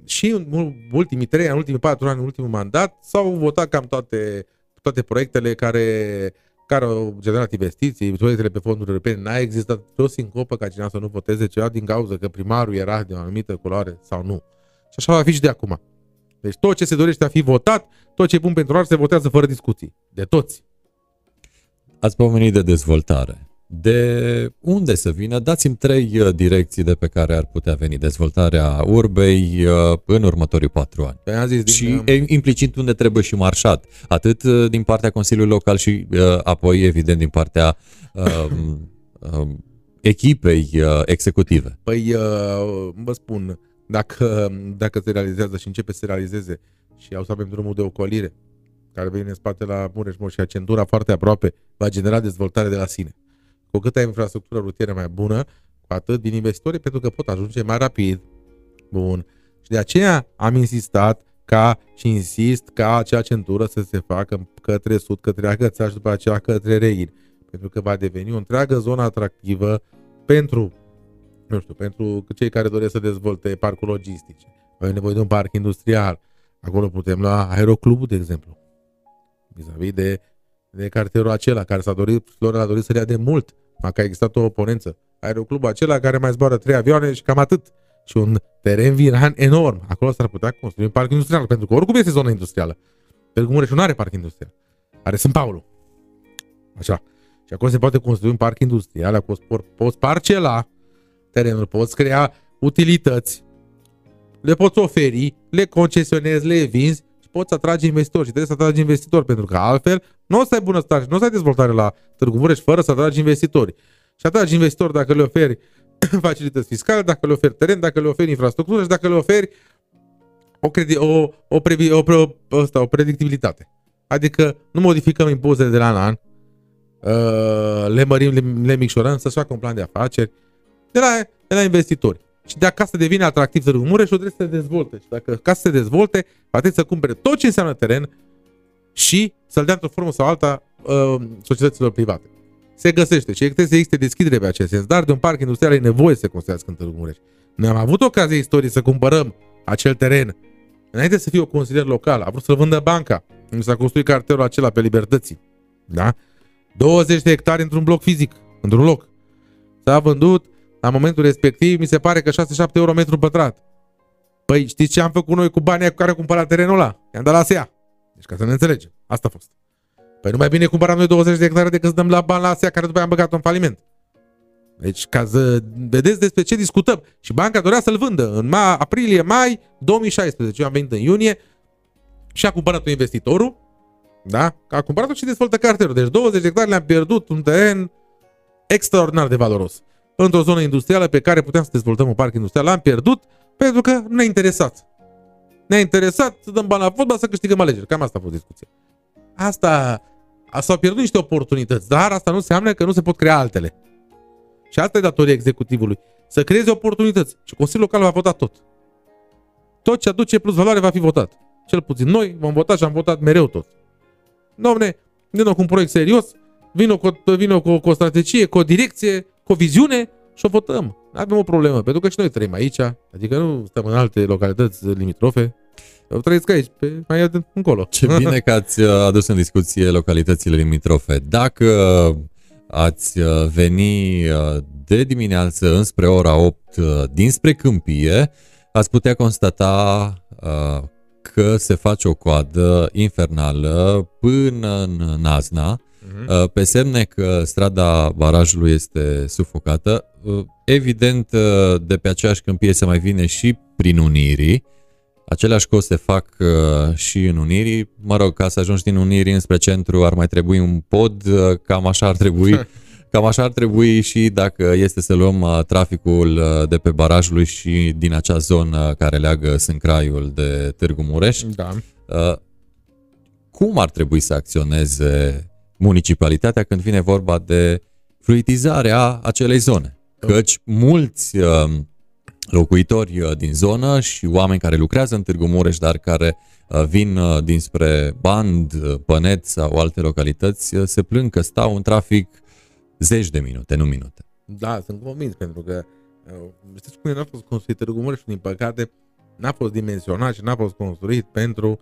Și în ultimii 3 ani, în ultimii 4 ani, în ultimul mandat s-au votat cam toate proiectele care au generat investiții, proiectele pe fonduri europene. N-a existat o sincopă ca cineva să nu voteze ceva din cauza că primarul era de o anumită culoare sau nu. Și așa va fi și de acum. Deci tot ce se dorește a fi votat, tot ce e bun pentru oraș se votează fără discuții. De toți. Ați pomenit de dezvoltare. De unde să vină? Dați-mi 3 direcții de pe care ar putea veni dezvoltarea urbei în următorii 4 ani. Și implicit unde trebuie și marșat, atât din partea Consiliului Local și apoi evident din partea echipei executive. Păi vă spun, dacă se realizează și începe să se realizeze și au să avem drumul de ocolire care vine în spate la Mureș-Moș și centura foarte aproape, va genera dezvoltare de la sine. Cu cât ai infrastructură rutieră mai bună, cu atât din investitori, pentru că pot ajunge mai rapid. Bun. Și de aceea am insistat insist ca acea centură să se facă către sud, către Agățaș și după aceea către Rein. Pentru că va deveni o întreagă zonă atractivă pentru cei care doresc să dezvolte parcul logistic. Avem nevoie de un parc industrial. Acolo putem lua aeroclubul, de exemplu. Vis-a-vis de cartierul acela care Florin a dorit să le ia de mult, dar că a existat o oponență. Aeroclubul acela care mai zboară 3 avioane și cam atât. Și un teren viran enorm. Acolo s-ar putea construi un parc industrial, pentru că oricum este zona industrială. Pentru că Mureșul nu are parc industrial. Are Sân Paulu. Așa. Și acolo se poate construi un parc industrial, acolo poți parcela terenul, poți crea utilități, le poți oferi, le concesionezi, le vinzi, poți atrage investitori și trebuie să atragi investitori, pentru că altfel nu o să ai bunăstare și nu o să ai dezvoltare la Târgu Mureș fără să atragi investitori. Și atragi investitori dacă le oferi facilități fiscale, dacă le oferi teren, dacă le oferi infrastructură și dacă le oferi o predictibilitate. Adică nu modificăm impozitele de la an la an, le mărim, le micșorăm, să-și facă un plan de afaceri de la investitori. Și dacă asta devine atractiv Târgu Mureșul, trebuie să se dezvolte. Și dacă ca să se dezvolte, va trebui să cumpere tot ce înseamnă teren și să-l dea într-o formă sau alta societăților private. Se găsește și trebuie să existe deschidere pe acest sens, dar de un parc industrial e nevoie să se construiască în Târgu Mureș. Noi am avut ocazie istorie să cumpărăm acel teren. Înainte să fiu consilier local, a vrut să-l vândă banca. Nu s-a construit cartierul acela pe Libertății. Da? 20 de hectare într-un bloc fizic, într-un loc. S-a vândut. La momentul respectiv, mi se pare că 6-7 euro metru pătrat. Păi știți ce am făcut noi cu banii cu care cumpăra terenul ăla? I-am dat la ASEA. Deci ca să ne înțelegem. Asta a fost. Păi nu mai bine cumpăram noi 20 de hectare decât să dăm la bani la ASEA, care după aia am băgat-o în faliment. Deci ca să vedeți despre ce discutăm. Și banca dorea să-l vândă în aprilie-mai 2016. Eu am venit în iunie și a cumpărat-o investitorul Da? A cumpărat-o și dezvoltă cartierul. Deci 20 de hectare le-am pierdut, un teren extraordinar de valoros. Într-o zonă industrială pe care puteam să dezvoltăm un parc industrial, l-am pierdut pentru că nu ne-a interesat. Ne-a interesat să dăm bani la fotbal, să câștigăm alegeri. Cam asta a fost discuția. Asta s-au pierdut niște oportunități, dar asta nu înseamnă că nu se pot crea altele. Și asta e datoria executivului. Să creeze oportunități. Și Consiliul Local va vota tot. Tot ce aduce plus valoare va fi votat. Cel puțin noi vom vota și am votat mereu tot. Dom'le, vină cu un proiect serios, vină cu o strategie, cu o direcție, cu o viziune și o votăm. Avem o problemă, pentru că și noi trăim aici, adică nu stăm în alte localități limitrofe. Trăiesc aici, pe mai încolo. Ce bine că ați adus în discuție localitățile limitrofe. Dacă ați veni de dimineață înspre ora 8 dinspre Câmpie, ați putea constata că se face o coadă infernală până în Nazna, pe semne că strada barajului este sufocată. Evident, de pe aceeași Câmpie se mai vine și prin Unirii. Aceleași cozi se fac și în Unirii. Mă rog, ca să ajungi din Unirii înspre centru ar mai trebui un pod, cam așa ar trebui. Cam așa ar trebui și dacă este să luăm traficul de pe barajului și din acea zonă care leagă Sâncraiul de Târgu Mureș. Da. Cum ar trebui să acționeze municipalitatea când vine vorba de fluidizarea acelei zone? Căci mulți locuitori din zonă și oameni care lucrează în Târgu Mureș, dar care vin dinspre Band, Păneț sau alte localități, se plâng că stau în trafic zeci de minute, nu minute. Da, sunt convins, pentru că știți cum n-a fost construit Târgu Mureș, din păcate, n-a fost dimensionat și n-a fost construit pentru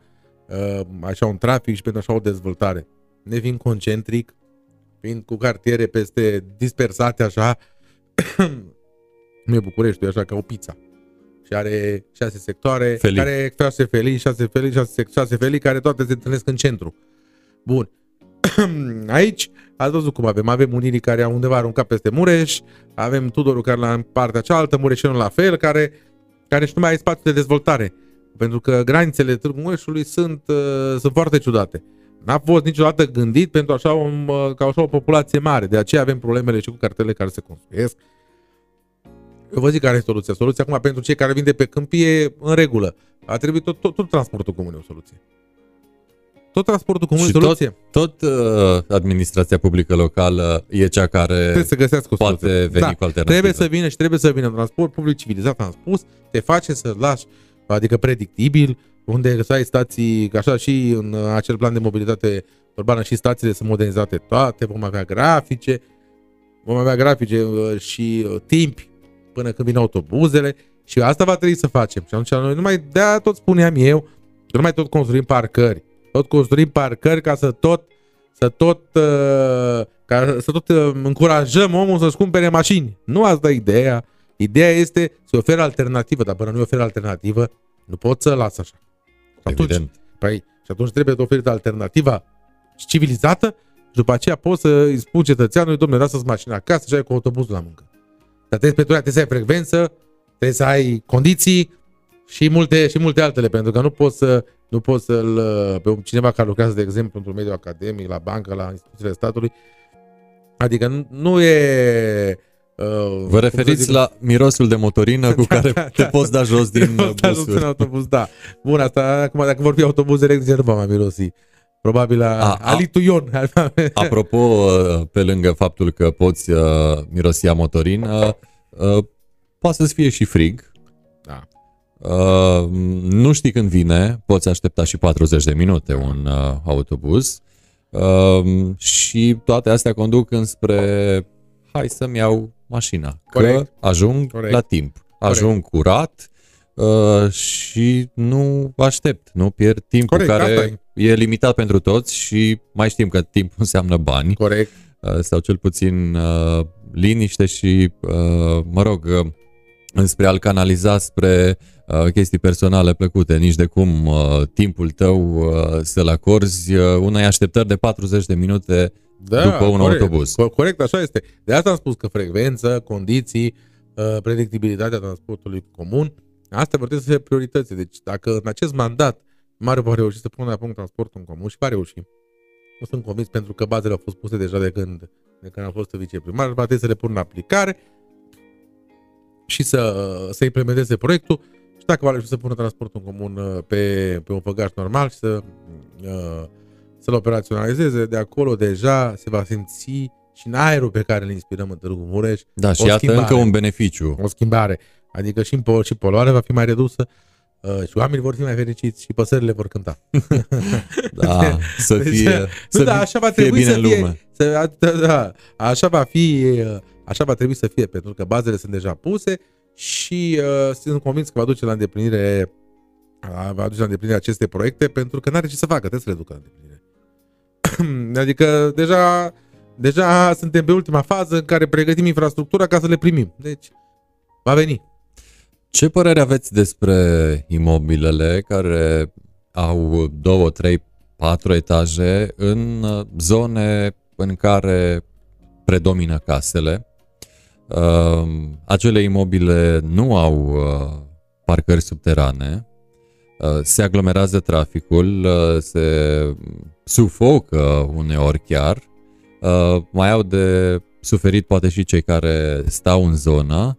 așa un trafic și pentru așa o dezvoltare. Ne vin concentric, fiind cu cartiere peste dispersate așa, nu e Bucureștiul, e așa ca o pizza. Și are 6 sectoare, care 6 felii, care toate se întâlnesc în centru. Bun. Aici ați văzut cum avem. Avem Unirii care au undeva aruncat peste Mureș, avem Tudorul care la partea cealaltă, Mureșenul la fel, care și nu mai ai spațiu de dezvoltare. Pentru că granițele Târgu Mureșului sunt foarte ciudate. N-a fost niciodată gândit pentru așa ca așa o populație mare. De aceea avem problemele și cu cartelele care se construiesc. Eu vă zic care e soluția. Soluția acum pentru cei care vin de pe Câmpie, în regulă. A trebuit tot transportul comun e o soluție. Tot transportul comun și soluție. Tot administrația publică locală e cea care trebuie să găsească o soluție. Poate veni cu alternativă. Trebuie să vină și trebuie să vină în transport public civilizat, am spus, te face să lași, adică predictibil, unde să ai stații, așa și în acel plan de mobilitate urbană și stațiile sunt modernizate toate, vom avea grafice și timpi până când vin autobuzele și asta va trebui să facem. Și atunci noi tot construim parcări. Tot construim parcări ca să tot încurajăm omul să-și cumpere mașini. Nu asta e ideea. Ideea este să oferă alternativă, dar până nu oferă alternativă, nu poți să lași așa. Și atunci trebuie oferită alternativa civilizată și după aceea poți să îi spui cetățeanului, domnule, lasă-ți mașina acasă și ai cu autobuzul la muncă. Dar trebuie să ai frecvență, trebuie să ai condiții și multe altele, pentru că nu poți să-l... Pe cineva care lucrează, de exemplu, într-un mediu academic, la bancă, la instituțiile statului, adică nu e... Vă referiți la mirosul de motorină cu care te poți da jos din autobuz, da. Bun, asta, acum, dacă vor fi autobuz electrice, nu va mai mirosi. Probabil la alituion. Apropo, pe lângă faptul că poți mirosi a motorină, poate să-ți fie și frig. Da. Nu știi când vine, poți aștepta și 40 de minute un autobuz și toate astea conduc înspre hai să-mi iau mașina, corect, că ajung la timp, ajung curat și nu aștept, nu pierd timpul, care e limitat pentru toți și mai știm că timpul înseamnă bani, corect, sau cel puțin liniște și mă rog, înspre a-l canaliza spre chestii personale plăcute, nici de cum timpul tău să-l acorzi unei așteptări de 40 de minute după un autobuz. Corect, așa este. De asta am spus că frecvență, condiții, predictibilitatea transportului comun, asta vor trebui să fie priorități. Deci dacă în acest mandat Mariu va reuși să pună la punct transportul în comun și va reuși, Nu sunt convins pentru că bazele au fost puse deja de când am fost viceprimar. Va trebui să le pun în aplicare și să implementeze proiectul. Și dacă va reuși să pună transportul în comun pe un făgaș normal și să-l operaționalizeze, de acolo deja se va simți și în aerul pe care îl inspirăm în Târgu Mureș. Da, și iată încă un beneficiu. O schimbare. Adică și poluarea va fi mai redusă, și oamenii vor fi mai fericiți și păsările vor cânta. Da, să fie bine în lume. Așa va trebui să fie, pentru că bazele sunt deja puse și sunt convins că va duce la îndeplinire aceste proiecte, pentru că n-are ce să facă, trebuie să le ducă la îndeplinire. Adică deja suntem pe ultima fază în care pregătim infrastructura ca să le primim. Deci va veni. Ce părere aveți despre imobilele care au 2, 3, 4 etaje în zone în care predomină casele? Acele imobile nu au parcări subterane, se aglomerează traficul, se sufocă uneori chiar, mai au de suferit poate și cei care stau în zonă.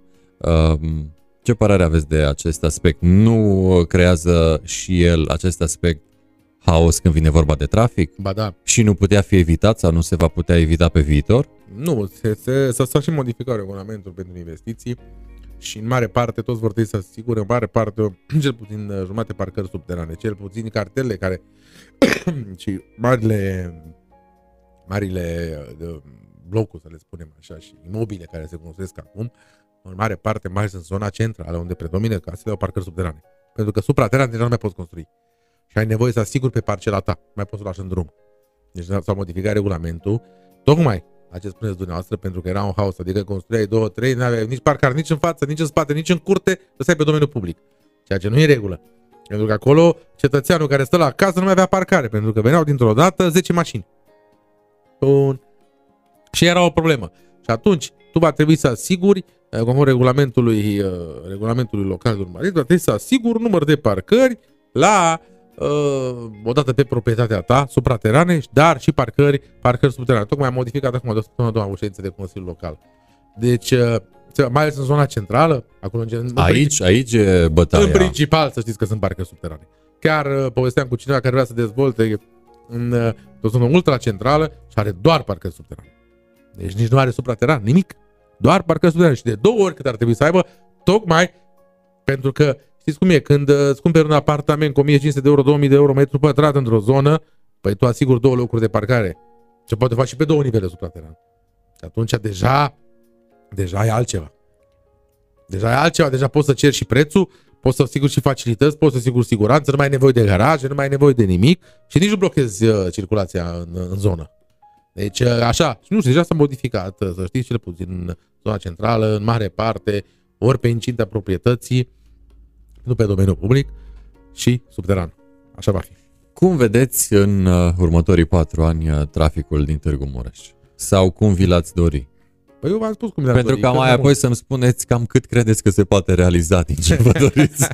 Ce părere aveți de acest aspect? Nu creează și el, acest aspect, haos când vine vorba de trafic? Ba da. Și nu putea fi evitat sau nu se va putea evita pe viitor? Nu, s-a făcut și modificat regulamentul pentru investiții și în mare parte toți vor trebui să asigure, în mare parte, cel puțin jumate parcări subterane, cel puțin cartele care și marile blocuri, să le spunem așa, și imobile care se construiesc acum, în mare parte, mai ales în zona centrală, unde predomină casele, au parcări subterane. Pentru că supraterane deja nu mai poți construi. Și ai nevoie să asiguri pe parcela ta. Mai poți să o lași în drum. Deci s-a modificat regulamentul. Tocmai acest spuneți dumneavoastră, pentru că era un haos. Adică construiai 2, 3, nu aveai nici parcare, nici în față, nici în spate, nici în curte, lăsai pe domeniul public. Ceea ce nu e în regulă. Pentru că acolo cetățeanul care stă la casă nu mai avea parcare. Pentru că veneau dintr-o dată 10 mașini. Bun. Și era o problemă. Și atunci tu va trebui să asiguri, conform regulamentului local de urmărit, trebuie să asiguri număr de parcări la, odată pe proprietatea ta, supraterane, dar și parcări subterane. Tocmai am modificat acum de o ședință de Consiliul Local. Deci, mai ales în zona centrală, acolo, aici e bătaia. În principal, să știți că sunt parcări subterane. Chiar povesteam cu cineva care vrea să dezvolte în o zonă ultracentrală și are doar parcări subterane. Deci nici nu are suprateran, nimic. Doar parcări subterane și de 2 ori cât ar trebui să aibă, tocmai pentru că știți cum e, când îți cumperi un apartament cu 1500 de euro, 2000 de euro metru pătrat într-o zonă, păi tu asiguri 2 locuri de parcare. Ce poate face și pe 2 nivele suprateran. Și atunci deja e altceva. Deja poți să ceri și prețul, poți să asiguri și facilități, poți să asiguri siguranță, nu mai ai nevoie de garaje, nu mai ai nevoie de nimic și nici nu blochezi circulația în zonă. Deci așa, nu știu, deja s-a modificat, să știți, cel puțin în zona centrală, în mare parte, ori pe incinta proprietății, nu pe domeniul public, și subteran. Așa va fi. Cum vedeți în următorii 4 ani traficul din Târgu Mureș? Sau cum vi l-ați dori? Păi eu v-am spus cum le-am dorit. Pentru că mai apoi să-mi spuneți cam cât credeți că se poate realiza din ce vă doriți.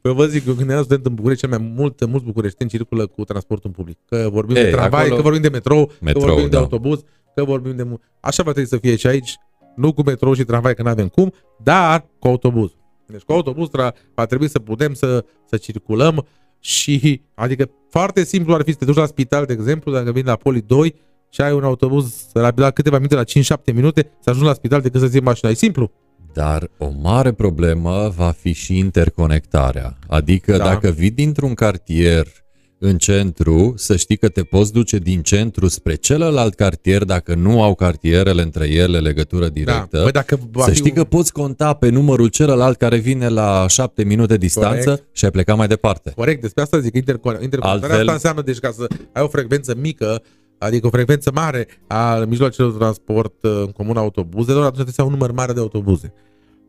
Păi vă zic, când eram student în București, cel mai mulți bucureșteni circulă cu transportul public. Că vorbim de tramvai, acolo, că vorbim de metrou, că vorbim de autobuz, că vorbim de... Așa va trebui să fie și aici. Nu cu metrou și tramvai, că n-avem cum, dar cu autobuz. Deci cu autobuz va trebui să putem să circulăm și... Adică foarte simplu ar fi să te duci la spital, de exemplu, dacă vin la Poli 2, și ai un autobuz la câteva minute, la 5-7 minute, să ajungi la spital decât să-ți iei mașina. E simplu. Dar o mare problemă va fi și interconectarea. Adică dacă vii dintr-un cartier în centru, să știi că te poți duce din centru spre celălalt cartier, dacă nu au cartierele între ele legătură directă. Bă, să știi că poți conta pe numărul celălalt care vine la 7 minute distanță. Corect. Și ai plecat mai departe. Corect, despre asta zic. Interconectarea asta înseamnă, deci, ca să ai o frecvență mică, adică o frecvență mare a mijloacelor de transport în comun, autobuzelor, atunci trebuie să ai un număr mare de autobuze.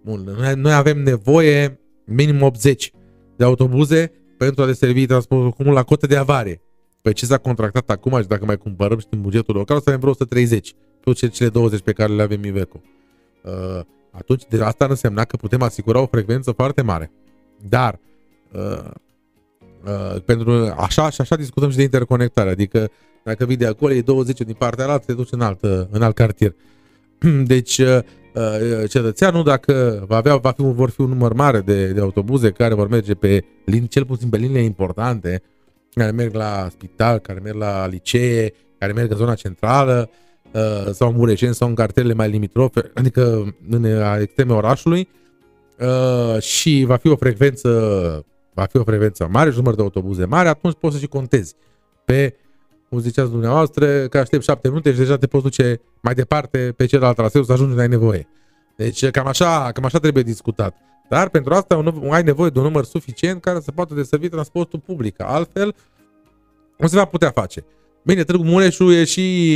Bun, noi avem nevoie minim 80 de autobuze pentru a deservi transportul comun la cotă de avarie. Păi ce s-a contractat acum și dacă mai cumpărăm și din bugetul local, o să avem vreo 130, plus cele 20 pe care le avem Iveco. Atunci, de asta însemna că putem asigura o frecvență foarte mare. Dar Pentru așa și așa discutăm și de interconectare. Adică dacă vii de acolo, e 20 din partea altă, te duci în, alt cartier. Deci cetățeanul, dacă va avea, vor fi un număr mare de autobuze care vor merge pe linii, cel puțin pe liniile importante, care merg la spital, care merg la licee, care merg în zona centrală sau în Mureșeni sau în cartierele mai limitrofe, adică în extreme orașului, și va fi o frecvență mare și număr de autobuze mare, atunci poți să și contezi pe, cum ziceați dumneavoastră, că aștept 7 minute și deja te poți duce mai departe pe celălalt traseu să ajungi unde ai nevoie. Deci cam așa trebuie discutat. Dar pentru asta ai nevoie de un număr suficient care să poată deservi transportul public. Altfel, nu se va putea face. Bine, Târgu Mureșul e și...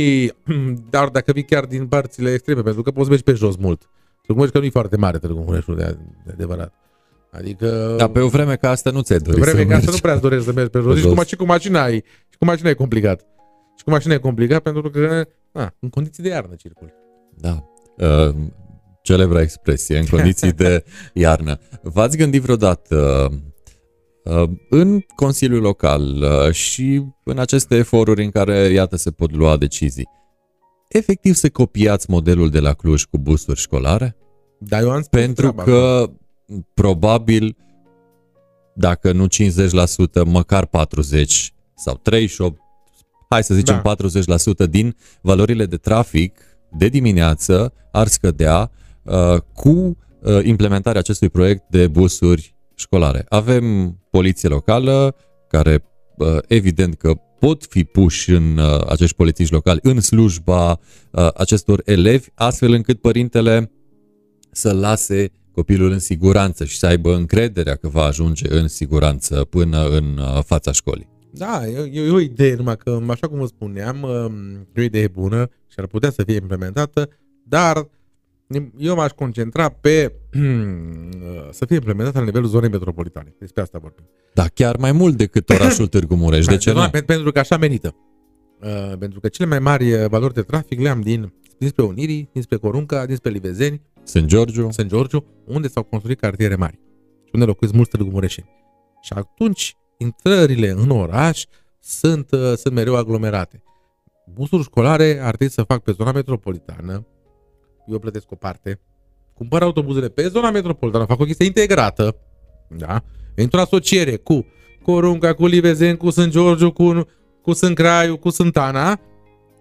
Dar dacă vii chiar din părțile extreme, pentru că poți mergi pe jos mult. Târgu Mureșul că nu e foarte mare, Târgu Mureșul, de adevărat. Adică... Dar pe o vreme ca asta nu ți-ai dorit să mergi. Asta nu prea îți dorești să mergi pe jos. Și cu mașina ai. Și cu mașina e complicat. Și cu mașina e complicat pentru că... în condiții de iarnă circul. Da. Celebra expresie, în condiții de iarnă. V-ați gândit vreodată în Consiliul Local și în aceste eforuri în care, iată, se pot lua decizii, efectiv să copiați modelul de la Cluj cu busuri școlare? Da, eu am spus pentru că, probabil, dacă nu 50%, măcar 40% sau 38%, hai să zicem 40% din valorile de trafic de dimineață ar scădea cu implementarea acestui proiect de busuri școlare. Avem poliție locală, care evident că pot fi puși în acești polițiști locali în slujba acestor elevi, astfel încât părintele să lase copilul în siguranță și să aibă încrederea că va ajunge în siguranță până în fața școlii. Da, e o idee, numai că, așa cum vă spuneam, e o idee bună și ar putea să fie implementată, dar eu m-aș concentra pe să fie implementată la nivelul zonei metropolitane. Despre asta vorbim. Da, chiar mai mult decât orașul Târgu Mureș. De ce nu? Pentru că așa merită. Pentru că cele mai mari valori de trafic le-am dinspre Unirii, dinspre Corunca, dinspre Livezeni, Sânt Giorgiu, unde s-au construit cartiere mari și unde locuiesc mulți Târgu Mureșeni. Și atunci intrările în oraș sunt mereu aglomerate. Busuri școlare ar trebui să fac pe zona metropolitană. Eu plătesc o parte. Cumpăr autobuzele pe zona metropolitană. Fac o chestie integrată. Da? Într-o asociere cu Corunca, cu Livezeni, cu Sânt Giorgiu, cu Sânt Craiu, cu Sântana.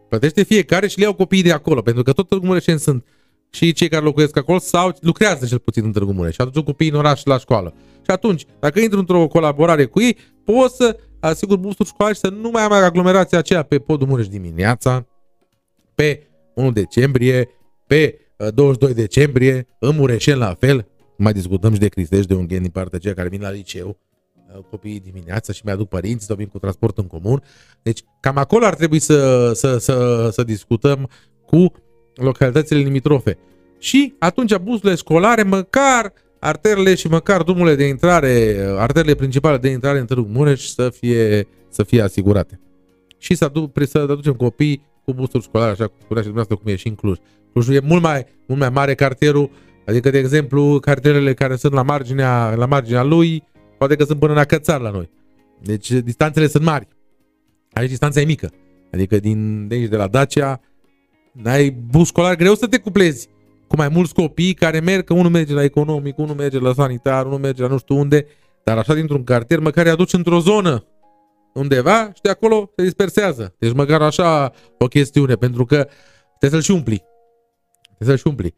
Plătește fiecare și le iau copiii de acolo. Pentru că tot Târgu Mureșeni sunt și cei care locuiesc acolo sau lucrează cel puțin în Târgu Mureș și aduc copiii în oraș la școală. Și atunci, dacă intru într-o colaborare cu ei, pot să asigur busuri școlare și să nu mai am aglomerația aceea pe podul Mureș dimineața, pe 1 decembrie, pe 22 decembrie, în Mureșeni la fel. Mai discutăm și de Cristești, de Ungheni, din partea aceea care vin la liceu copiii dimineața și mi-aduc părinții sau vin cu transport în comun. Deci, cam acolo ar trebui să discutăm cu localitățile limitrofe. Și atunci busurile școlare, măcar arterele și măcar drumurile de intrare, arterele principale de intrare în Târgu Mureș să fie asigurate. Și să aducem copii cu busuri școlare, așa cum spunea și dumneavoastră, cum e și în Cluj. Clujul e mult mai mare cartierul, adică, de exemplu, cartierele care sunt la marginea lui, poate că sunt până în Acățar la noi. Deci distanțele sunt mari. Aici distanța e mică. Adică de aici, de la Dacia, n-ai bus școlar, greu să te cuplezi cu mai mulți copii care merg, că unul merge la economic, unul merge la sanitar, unul merge la nu știu unde, dar așa dintr-un cartier măcar îi aduci într-o zonă undeva și de acolo se dispersează. Deci măcar așa o chestiune, pentru că trebuie să-l și umpli.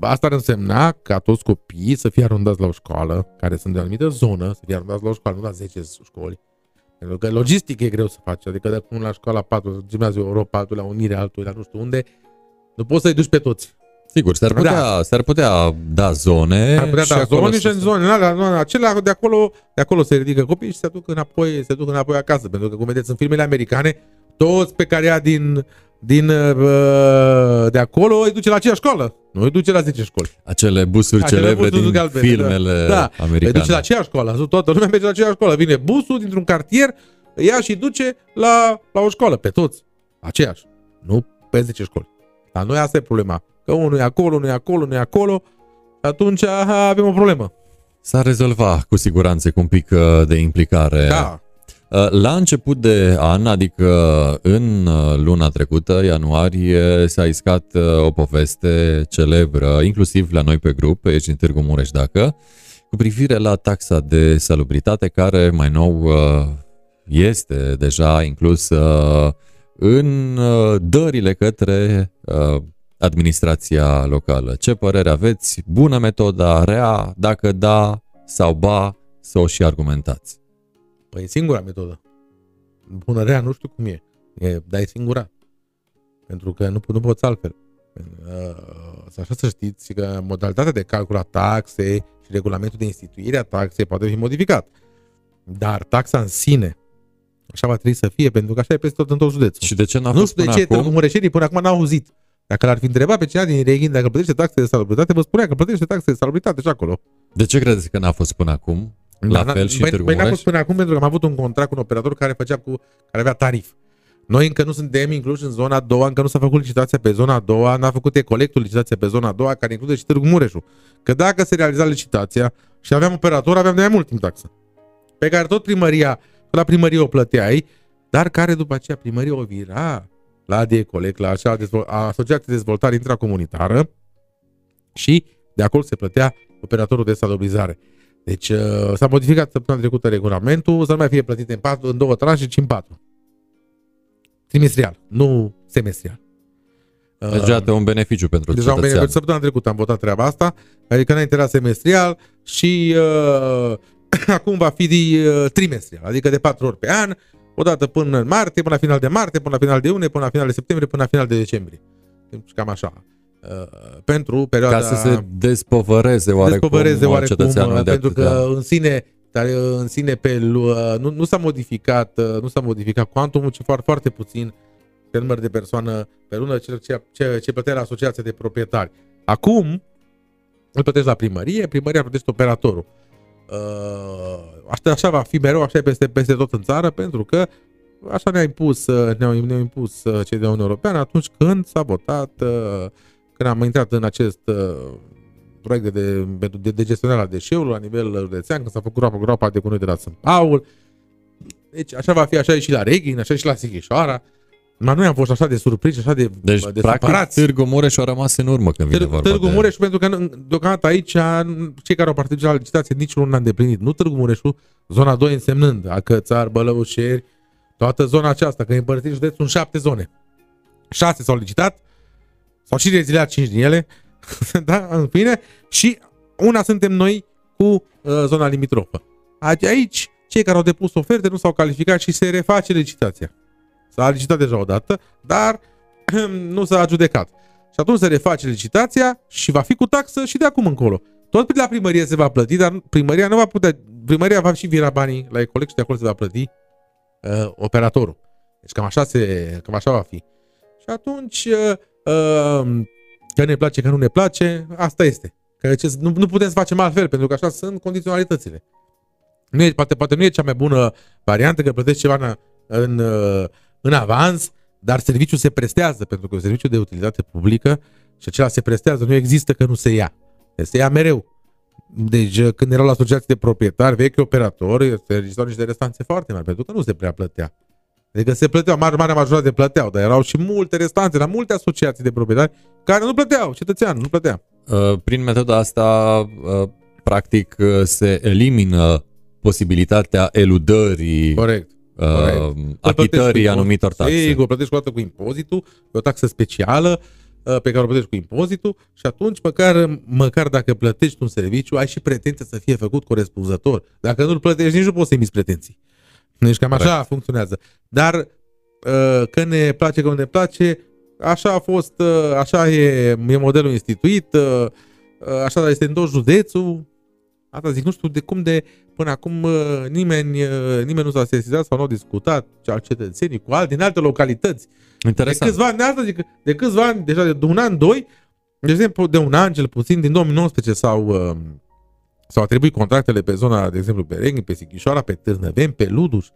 Asta ar însemna ca toți copiii să fie arundați la o școală, care sunt de o anumită zonă, să fie arundați la o școală, nu la 10 școli. Pentru că logistic e greu să faci, adică dacă unul la școala 4, gimnaziu Europa, altul la Unire, altul la nu știu unde, nu poți să-i duci pe toți. Sigur, s-ar putea da zone și în zonele acelea, de acolo se ridică copiii și se duc înapoi acasă, pentru că, cum vedeți, în filmele americane, toți pe care ia de acolo îi duce la aceeași școală, nu îi duce la 10 școli. Acele busuri celebre din filmele americane. Îi duce la aceeași școală, toată lumea merge la aceeași școală, vine busul dintr-un cartier, ia și duce la o școală, pe toți, aceeași, nu pe 10 școli. La noi asta e problema, că unul e acolo, atunci avem o problemă. S-a rezolvat cu siguranță cu un pic de implicare. Da. La început de an, adică în luna trecută, ianuarie, s-a iscat o poveste celebră, inclusiv la noi pe grup, aici în Târgu Mureș, dacă, cu privire la taxa de salubritate, care mai nou este deja inclusă în dările către administrația locală. Ce părere aveți? Bună metoda, rea? Dacă da sau ba, să o și argumentați. Păi e singura metodă. Bună, rea, nu știu cum e. Dar e singura. Pentru că nu poți altfel. Așa să știți că modalitatea de calcul a taxei și regulamentul de instituire a taxei poate fi modificat. Dar taxa în sine, așa va trebui să fie, pentru că așa e peste tot în tot județul. Și de ce n-a fost până acum? Nu știu de ce Târgu Mureșenii până acum n-au auzit. Dacă l-ar fi întrebat pe cineva din Reghin dacă plătește taxe de salubritate, vă spunea că plătește taxe de salubritate și acolo. De ce credeți că n-a fost până acum? La fel și Târgu Mureș? N-a fost până acum pentru că am avut un contract cu un operator care făcea care avea tarif. Noi încă nu suntem incluși în zona a doua, încă nu s-a făcut licitația pe zona a doua, n-a făcut Ecolectul licitația pe zona a doua, care include și Târgu Mureșul. Că dacă se realiza licitația și aveam operator, aveam de mai mult timp taxă. Pe care tot primăria, la primărie o plăteai, dar care după aceea primăria o vira la ADR, Ecolect, la Asociația de Dezvoltare Intracomunitară și de acolo se plătea operatorul de salubrizare. Deci s-a modificat săptămâna trecută regulamentul, să nu mai fie plătit în, în două tranșe, ci în patru. Trimestrial, nu semestrial. Deja un beneficiu pentru cetățean. Deja un beneficiu. Săptămâna trecută am votat treaba asta, adică înainte era semestrial și acum va fi trimestrial, adică de 4 ori pe an, o dată până în martie, până la final de martie, până la final de iunie, până la final de septembrie, până la final de decembrie. Cam așa. Pentru perioada... Ca să se despovăreze oarecum cetățeanul de pentru atâta. Că în sine, nu s-a modificat, cuantumul, ci foarte puțin pe număr de persoană pe lună, ce plătea la asociația de proprietari. Acum îl plătești la primărie, primăria plătește operatorul. Așa va fi mereu, așa e peste tot în țară, pentru că așa ne-au impus cei de Uniunea Europeană atunci când s-a votat, când am intrat în acest proiect de gestionare a deșeurilor la nivel județean, când s-a făcut groapa de gunoi de la Sânt Paul. Deci așa va fi, așa e și la Reghin, așa e și la Sighișoara. Dar noi am fost așa de surprinși, așa de supărați. Târgu Mureș a rămas în urmă când vine vorba. Târgu Mureș, pentru că deocamdată aici cei care au participat la licitație niciunul n-a îndeplinit. Nu Târgu Mureșul, zona 2 însemnând Acățar, Bălăușeri, toată zona aceasta, că împărțit județul în 7 zone. 6 s-au licitat, s-au și reziliat 5 din ele, da, în fine, și una suntem noi cu zona limitrofă. Aici cei care au depus oferte nu s-au calificat și se reface licitația. S-a licitat deja odată, dar nu s-a adjudecat. Și atunci se reface licitația și va fi cu taxă și de acum încolo. Tot la primărie se va plăti, dar primăria nu va putea. Primăria va și vira banii la Ecolect și de acolo se va plăti operatorul. Deci cam așa va fi. Și atunci, că ne place, că nu ne place, asta este. Că nu putem să facem altfel, pentru că așa sunt condiționalitățile. Nu e, poate nu e cea mai bună variantă că plătești ceva în avans, dar serviciul se prestează, pentru că e un serviciu de utilitate publică și acela se prestează, nu există că nu se ia. Se ia mereu. Deci când erau la asociații de proprietari, vechi operatori, se registrau niște restanțe foarte mari, pentru că nu se prea plătea. Adică se plăteau, marea majoritate plăteau, dar erau și multe restanțe la multe asociații de proprietari care nu plăteau, cetățeanul nu plătea. Prin metoda asta, practic, se elimină posibilitatea eludării. Corect. Achitării anumitor taxe. Sigur, plătești o dată cu impozitul, o taxă specială pe care o plătești cu impozitul și atunci măcar dacă plătești un serviciu, ai și pretenția să fie făcut corespunzător. Dacă nu-l plătești, nici nu poți să emiți pretenții. Deci cam așa funcționează. Dar că ne place, că nu ne place, așa a fost, așa e modelul instituit, așa este în tot județul. Asta zic, nu știu de cum de până acum nimeni nu s-a sesizat sau nu a discutat cetățenii cu alții din alte localități. Interesant. De câțiva ani, deja de un an, doi, de exemplu de un an cel puțin, din 2019 s-au atribuit contractele pe zona, de exemplu, pe Reghin, pe Sighișoara, pe Târnăveni, pe Luduș.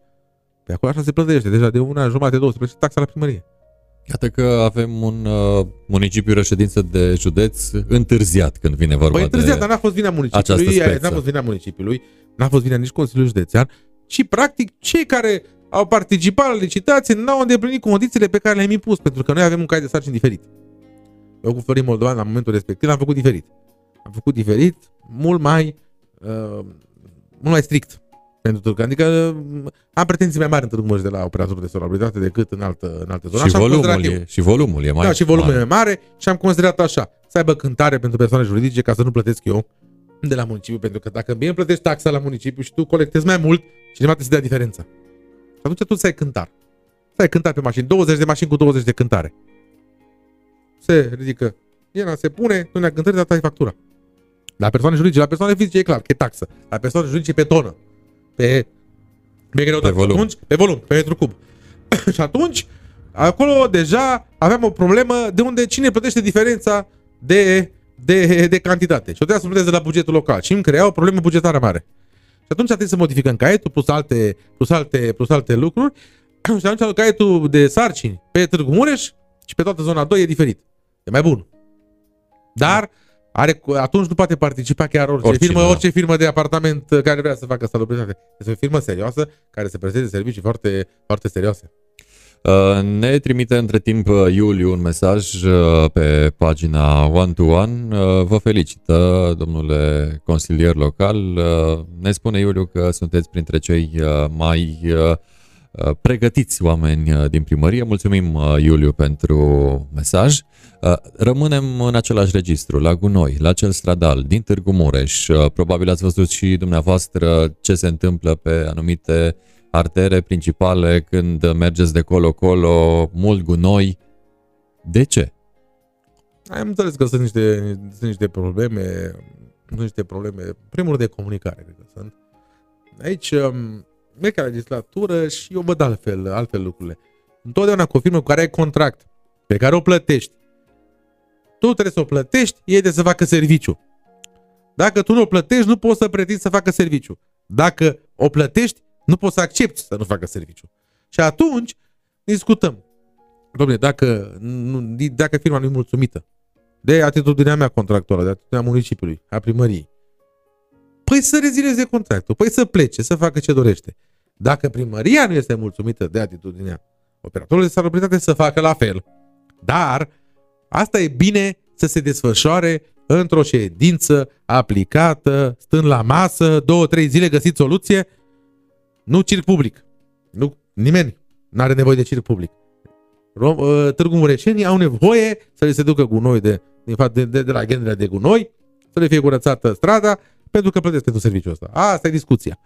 Pe acolo așa se plătește, deja de un an jumate, două, se plătește taxa la primărie. Iată că avem un municipiu reședință de județ întârziat când vine vorba de întârziat, dar n-a fost vinea municipiului, n-a fost vinea municipiului, n-a fost vinea nici Consiliul Județean și practic cei care au participat la licitație n-au îndeplinit condițiile pe care le-am impus, pentru că noi avem un cai de sarcini diferit. Eu cu Florin Moldovan la momentul respectiv l-am făcut diferit. Am făcut diferit, mult mai strict pentru Turcă. Adică am pretenții mai mari în Târgu Mureș de la operatorul de solaritate decât în altă zonă. Și volumul e mai mare și am considerat așa. Să aibă cântare pentru persoane juridice ca să nu plătesc eu de la municipiu. Pentru că dacă bine plătești taxa la municipiu și tu colectezi mai mult, cineva te să dea diferența. Și atunci tu să ai cântar. Să ai cântar pe mașini. 20 de mașini cu 20 de cântare. Se ridică. Iena se pune, tu ne-a cântări, dar tai factura. La persoane juridice, la persoane fizice e clar că e taxă. La persoane juridice pe tonă. Pe volum, pe metru cub. Și atunci, acolo deja aveam o problemă de unde cine plătește diferența de cantitate. Și o trebuia să plătesc de la bugetul local. Și îmi crea o problemă bugetară mare. Și atunci trebuie să modificăm caietul plus alte lucruri. Și atunci caietul de sarcini pe Târgu Mureș și pe toată zona 2 e diferit. E mai bun. Dar atunci nu poate participa chiar orice firmă de apartament care vrea să facă salubritate. Este o firmă serioasă care se presteze servicii foarte, foarte serioase. Ne trimite între timp Iuliu un mesaj pe pagina One to One. Vă felicită, domnule consilier local. Ne spune Iuliu că sunteți printre cei mai pregătiți oameni din primărie. Mulțumim, Iuliu, pentru mesaj. Rămânem în același registru, la gunoi, la cel stradal, din Târgu Mureș. Probabil ați văzut și dumneavoastră ce se întâmplă pe anumite artere principale când mergeți de colo-colo, mult gunoi. De ce? Am înțeles că sunt niște probleme, primul de comunicare, cred că sunt. Aici merg la legislatură și eu văd altfel lucrurile. Întotdeauna cu o firmă cu care ai contract, pe care o plătești, tu trebuie să o plătești, ei de să facă serviciu. Dacă tu nu o plătești, nu poți să pretinzi să facă serviciu. Dacă o plătești, nu poți să accepti să nu facă serviciu. Și atunci discutăm. Dom'le, dacă firma nu e mulțumită de atitudinea mea contractuală, de atitudinea municipiului, a primăriei, păi să rezilieze contractul, păi să plece, să facă ce dorește. Dacă primăria nu este mulțumită de atitudinea operatorului de salubritate, să facă la fel. Dar asta e bine să se desfășoare într-o ședință aplicată, stând la masă, 2-3 zile găsiți soluție. Nu circ public. Nu, nimeni nu are nevoie de circ public. Târgu Mureșenii au nevoie să le se ducă gunoi de la ghenile de gunoi, să le fie curățată strada, pentru că plătesc pentru serviciul ăsta. Asta e discuția.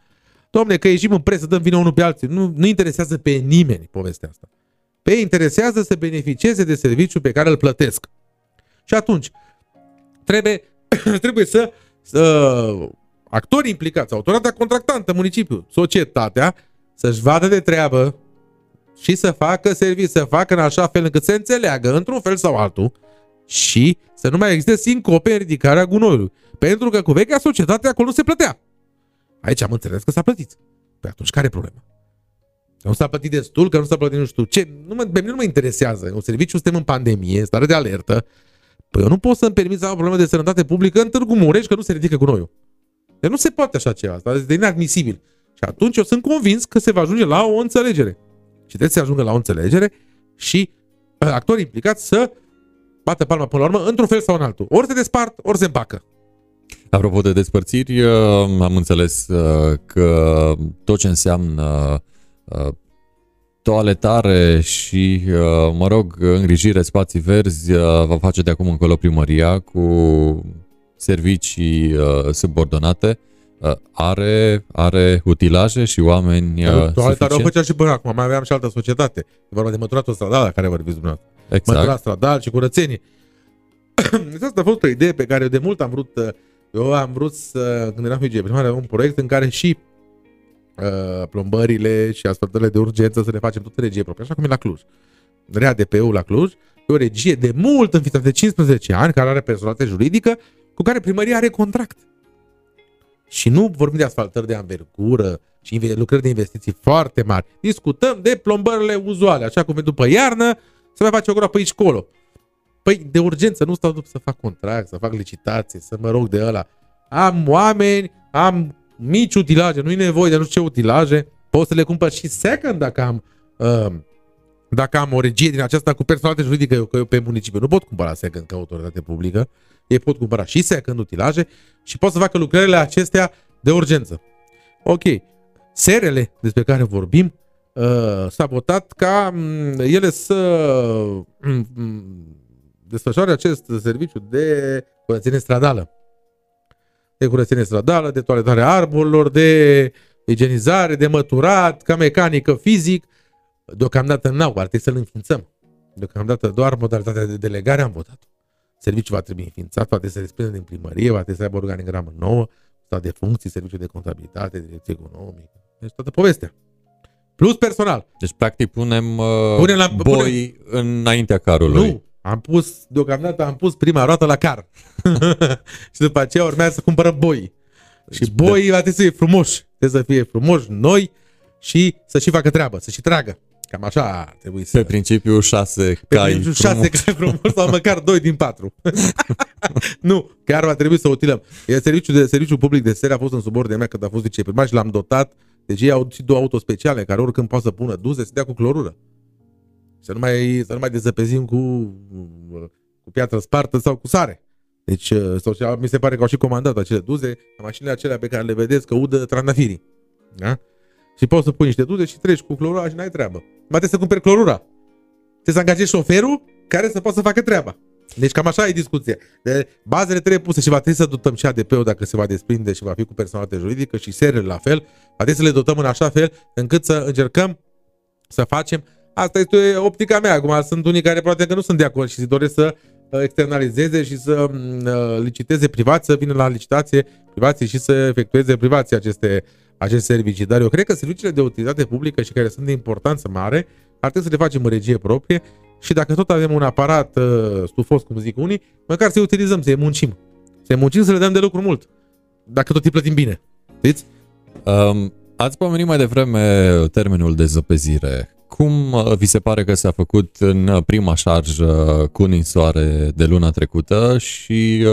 Dom'le, că ieșim în presă, dăm vina unul pe alții. Nu interesează pe nimeni povestea asta. Pe ei interesează să beneficieze de serviciul pe care îl plătesc. Și atunci trebuie să actorii implicați, autoritatea contractantă, municipiul, societatea, să-și vadă de treabă și să facă servicii, să facă în așa fel încât se înțeleagă într-un fel sau altul și să nu mai existe sincope în ridicarea gunoiului. Pentru că cu vechea societate acolo nu se plătea. Aici am înțeles că s-a plătit. Păi atunci care e problema? Că nu s-a plătit destul, că nu s-a plătit nu știu ce. Pe mine nu mă interesează. Un serviciu, suntem în pandemie, stare de alertă. Păi eu nu pot să-mi permit să am o problemă de sănătate publică în Târgu Mureș că nu se ridică gunoiul. Deci nu se poate așa ceva, asta este inadmisibil. Și atunci eu sunt convins că se va ajunge la o înțelegere. Și trebuie să se ajungă la o înțelegere și actorii implicați să bată palma până la urmă, într-un fel sau în altul. Ori se despart, ori se împacă. Apropo de despărțiri, am înțeles că tot ce înseamnă toaletare și, mă rog, îngrijire, spații verzi, va face de acum încolo primăria cu servicii subordonate. Are utilaje și oameni suficienți? Dar o făcea și până acum, mai aveam și altă societate. E vorba de măturatul stradal, la care vorbiți dumneavoastră. Exact. Măturat stradal și curățenie. Asta a fost o idee pe care eu de mult am vrut. Eu am vrut să, când eram viceprimar, aveam un proiect în care și plombările și asfaltările de urgență să le facem tot regie proprie, așa cum e la Cluj. RADP-ul la Cluj e o regie de mult înființată, de 15 ani, care are personalitate juridică, cu care primăria are contract. Și nu vorbim de asfaltări de anvergură și lucrări de investiții foarte mari. Discutăm de plombările uzuale, așa cum e după iarnă, să mai faci o groapă aici colo. Păi de urgență, nu stau după să fac contract, să fac licitație, să mă rog de ăla. Am oameni, am mici utilaje, nu-i nevoie de nu știu ce utilaje, pot să le cumpăr și second dacă am, o regie din aceasta cu personalitate juridică, că eu pe municipiu nu pot cumpăra second ca autoritate publică, ei pot cumpăra și second utilaje și pot să facă lucrările acestea de urgență. Ok, serele despre care vorbim s-a votat ca ele să desfășoare acest serviciu de curățenie stradală. De curățenie stradală, de toaletare a arborilor, de igienizare, de măturat, ca mecanică, fizic. Deocamdată n-au, ar trebui să-l înființăm. Deocamdată doar modalitatea de delegare am votat. Serviciul va trebui înființat, va trebui să desprindă din primărie, va trebui să aibă organigramă nouă, stat de funcții, serviciu de contabilitate, direcție economică. Deci toată povestea. Plus personal. Deci practic punem, boi înaintea carului. Nu. Am pus, deocamdată am pus prima roată la car. Și după aceea urmează să cumpără boi. Și boii trebuie să fie frumoși. Trebuie să fie frumoși noi și să și facă treabă, să și tragă. Cam așa trebuie să... Pe principiu 6 cai frumos. 6 cai frumos sau măcar 2 din 4. Nu, chiar va trebui să utilăm. Serviciul public de sere a fost în subordinea mea când a fost viceprimar și l-am dotat. Deci ei au și 2 auto speciale care oricând poate să pună duze, să dea cu clorură. Să nu mai dezăpezim cu piatră spartă sau cu sare. Deci, mi se pare că au și comandat acele duze, mașinile acelea pe care le vedeți că udă trandafirii. Da? Și poți să pui niște duze și treci cu clorura și n-ai treabă. Mai trebuie să cumperi clorura. Trebuie să angajezi șoferul care să poată să facă treaba. Deci cam așa e discuția. De bazele trebuie puse și va trebui să dotăm și ADP-ul dacă se va desprinde și va fi cu personalitate juridică și serele la fel. Va trebui să le dotăm în așa fel încât să încercăm să facem. Asta este optica mea. Acum sunt unii care poate că nu sunt de acord și se doresc să externalizeze și să liciteze privat, să vină la licitație privații și să efectueze privații aceste servicii. Dar eu cred că serviciile de utilitate publică și care sunt de importanță mare ar trebui să le facem în regie proprie și dacă tot avem un aparat stufos, cum zic unii, măcar să-i utilizăm, să-i muncim. Să-i muncim, să le dăm de lucru mult. Dacă tot îi plătim bine. Știți? Ați pomenit mai devreme termenul de zăpezire. Cum vi se pare că s-a făcut în prima șarjă cu ninsoare de luna trecută și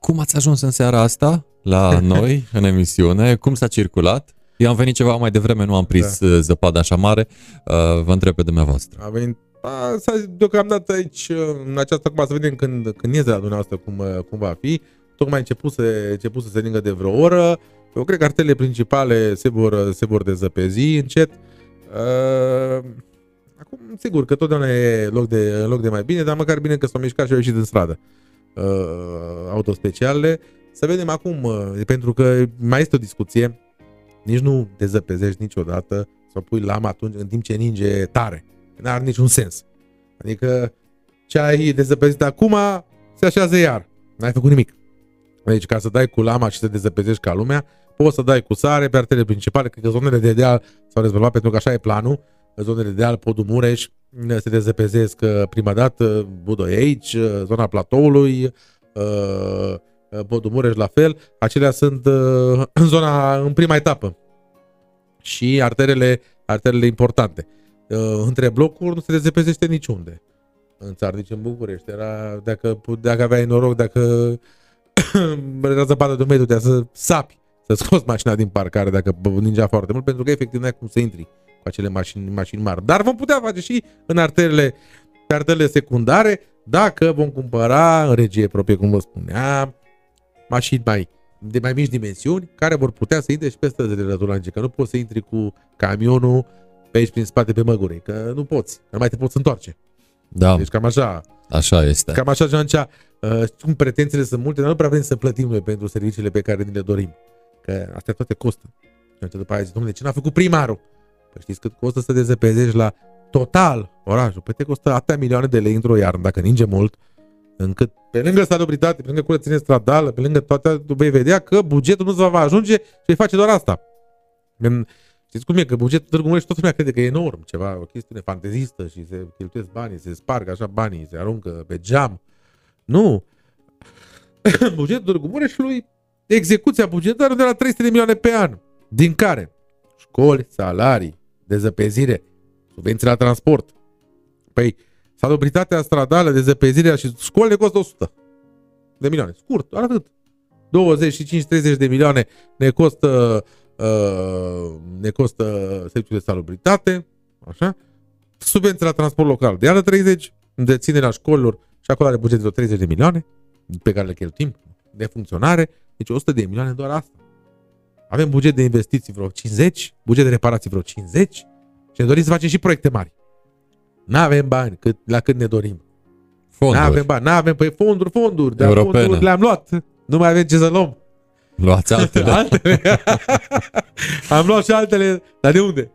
cum ați ajuns în seara asta la noi în emisiune? Cum s-a circulat? Eu am venit ceva mai devreme, nu am prins zăpadă așa mare. Vă întreb pe dumneavoastră. A venit, deocamdată aici, în această acum să vedem când iese la dumneavoastră cum va fi. Tocmai început să se ningă de vreo oră. Eu cred că arterele principale se vor dezăpezi încet. Acum, sigur că totdeauna e loc de mai bine, dar măcar bine că s-au mișcat și au ieșit în stradă autospecialele. Să vedem acum, pentru că mai este o discuție, nici nu dezăpezești niciodată sau pui lama atunci în timp ce ninge tare. N-are niciun sens. Adică ce ai dezăpezit acum se așează iar. N-ai făcut nimic. Deci ca să dai cu lama și să dezăpezești ca lumea, poți să dai cu sare pe arterele principale, cred că zonele de deal s-au rezolvat pentru că așa e planul, zonele de deal, Podul Mureș, se dezăpezesc prima dată, Budoi aici, zona Platoului, Podul Mureș la fel, acelea sunt în prima etapă și arterele importante. Între blocuri nu se dezăpezește niciunde. În Țardici, în București, era, dacă aveai noroc, dacă era zăpadă de un metru, să sapi. Să scoți mașina din parcare dacă ningea foarte mult, pentru că efectiv n-ai cum să intri cu acele mașini mari. Dar vom putea face și în arterele secundare dacă vom cumpăra în regie proprie, cum vă spuneam, mașini de mai mici dimensiuni care vor putea să intre și pe străzile rădulange, că nu poți să intri cu camionul pe aici prin spate pe măgure, că nu poți, nu mai te poți întoarce. Da. Deci cam așa. Așa este. Cam așa, Jancea, pretențiile sunt multe, dar nu prea vrem să plătim noi pentru serviciile pe care ni le dorim. Că astea toate costă. Și după aia zic, domnule, ce n-a făcut primarul? Păi știți cât costă să dezăpezești la total orașul? Păi te costă atâtea milioane de lei într-o iarnă, dacă ninge mult, încât pe lângă salubritate, pe lângă curățenie stradală, pe lângă toate, vei vedea că bugetul nu va ajunge și vei face doar asta. Știți cum e? Că bugetul Târgu Mureș toată lumea crede că e enorm, ceva, o chestiune fantezistă și se cheltuiesc banii, se sparg așa banii, se aruncă pe geam. Nu! Bugetul Târgu Mureșului, execuția bugetară de la 300 de milioane pe an, din care școli, salarii, dezăpezire, subvenții la transport. Păi Salubritatea stradală, dezăpezirea și școlile costă 100 de milioane. Scurt, atât. 25-30 de milioane ne costă secțiul de salubritate, așa. Subvenția la transport local de iară 30, deținerea școlilor și acolo are bugetul de 30 de milioane pe care le cheltuim de funcționare, deci 100 de milioane doar asta. Avem buget de investiții vreo 50, buget de reparații vreo 50 și ne dorim să facem și proiecte mari. N-avem bani la cât ne dorim. Fonduri. N-avem bani, n-avem, păi fonduri, dar fonduri le-am luat. Nu mai avem ce să luăm. Luați altele. Am luat și altele, dar de unde?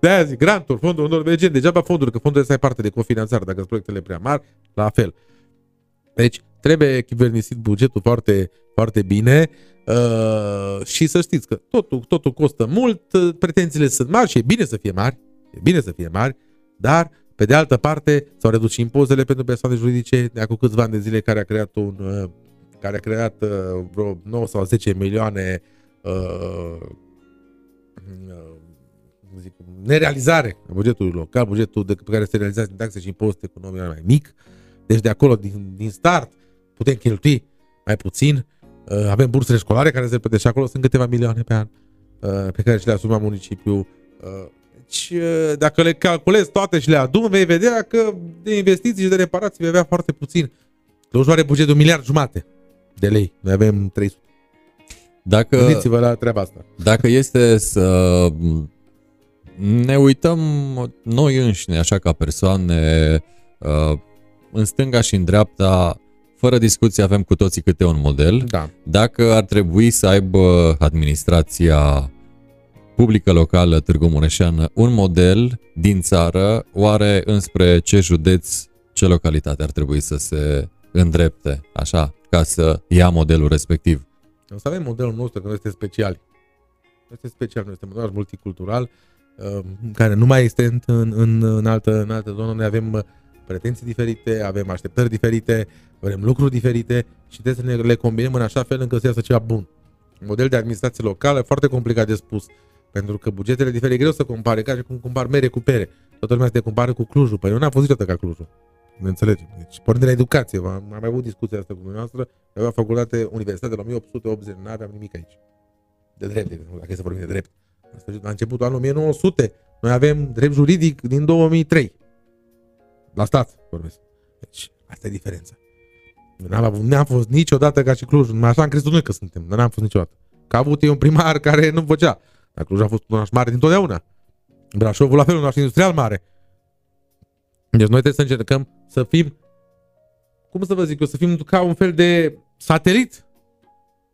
De-aia zic, granturi, fonduri, unor vegeni, degeaba fonduri, că fondurile să ai parte de cofinanțare, dacă sunt proiectele prea mari, la fel. Deci, trebuie chivernisit bugetul foarte, foarte bine și să știți că totul costă mult, pretențiile sunt mari și e bine să fie mari, dar, pe de altă parte, s-au redus și impozele pentru persoane juridice de acum câțiva ani de zile care a creat vreo 9 sau 10 milioane nerealizare în bugetul local, bugetul de pe care se realizează din taxe și impozite cu 9 milioane mai mic. Deci de acolo, din start, putem cheltui mai puțin. Avem bursele școlare care se repede și acolo sunt câteva milioane pe an pe care și le asuma municipiul. Deci, dacă le calculezi toate și le adun, vei vedea că de investiții și de reparații vei avea foarte puțin. Clujul are buget de 1,5 miliarde de lei. Noi avem 300. Gândiți-vă la treaba asta. Dacă este să ne uităm noi înșine, așa ca persoane, în stânga și în dreapta, fără discuție avem cu toții câte un model. Da. Dacă ar trebui să aibă administrația publică locală Târgu Mureșeană un model din țară, oare înspre ce județ, ce localitate ar trebui să se îndrepte, așa, ca să ia modelul respectiv? O să avem modelul nostru, că noi este special. Noi este modelaj multicultural, care nu mai este în altă zonă. Noi avem pretenții diferite, avem așteptări diferite, avem lucruri diferite și trebuie să le combinăm în așa fel încât să iasă ceva bun. Un model de administrație locală foarte complicat de spus, pentru că bugetele diferite, e greu să compare, ca și cum compari mere cu pere. Toată lumea se compară cu Clujul, păi eu n-am fost niciodată ca Clujul. Ne înțelegem. Deci, pornind de la educație, am mai avut discuția asta cu dumneavoastră, avea facultate, universitate la 1880, n-aveam nimic aici. De drept, dacă să vorbim de drept. La începutul anului 1900, noi avem drept juridic din 2003. La stat vorbesc. Deci, asta e diferența. N-am fost niciodată ca și Clujul. Așa am crezut noi că suntem, dar n-am fost niciodată. Că a avut un primar care nu făcea. Dar Clujul a fost un oraș mare dintotdeauna. Brașovul la fel, un oraș industrial mare. Deci noi trebuie să încercăm să fim, cum să vă zic eu, să fim ca un fel de satelit.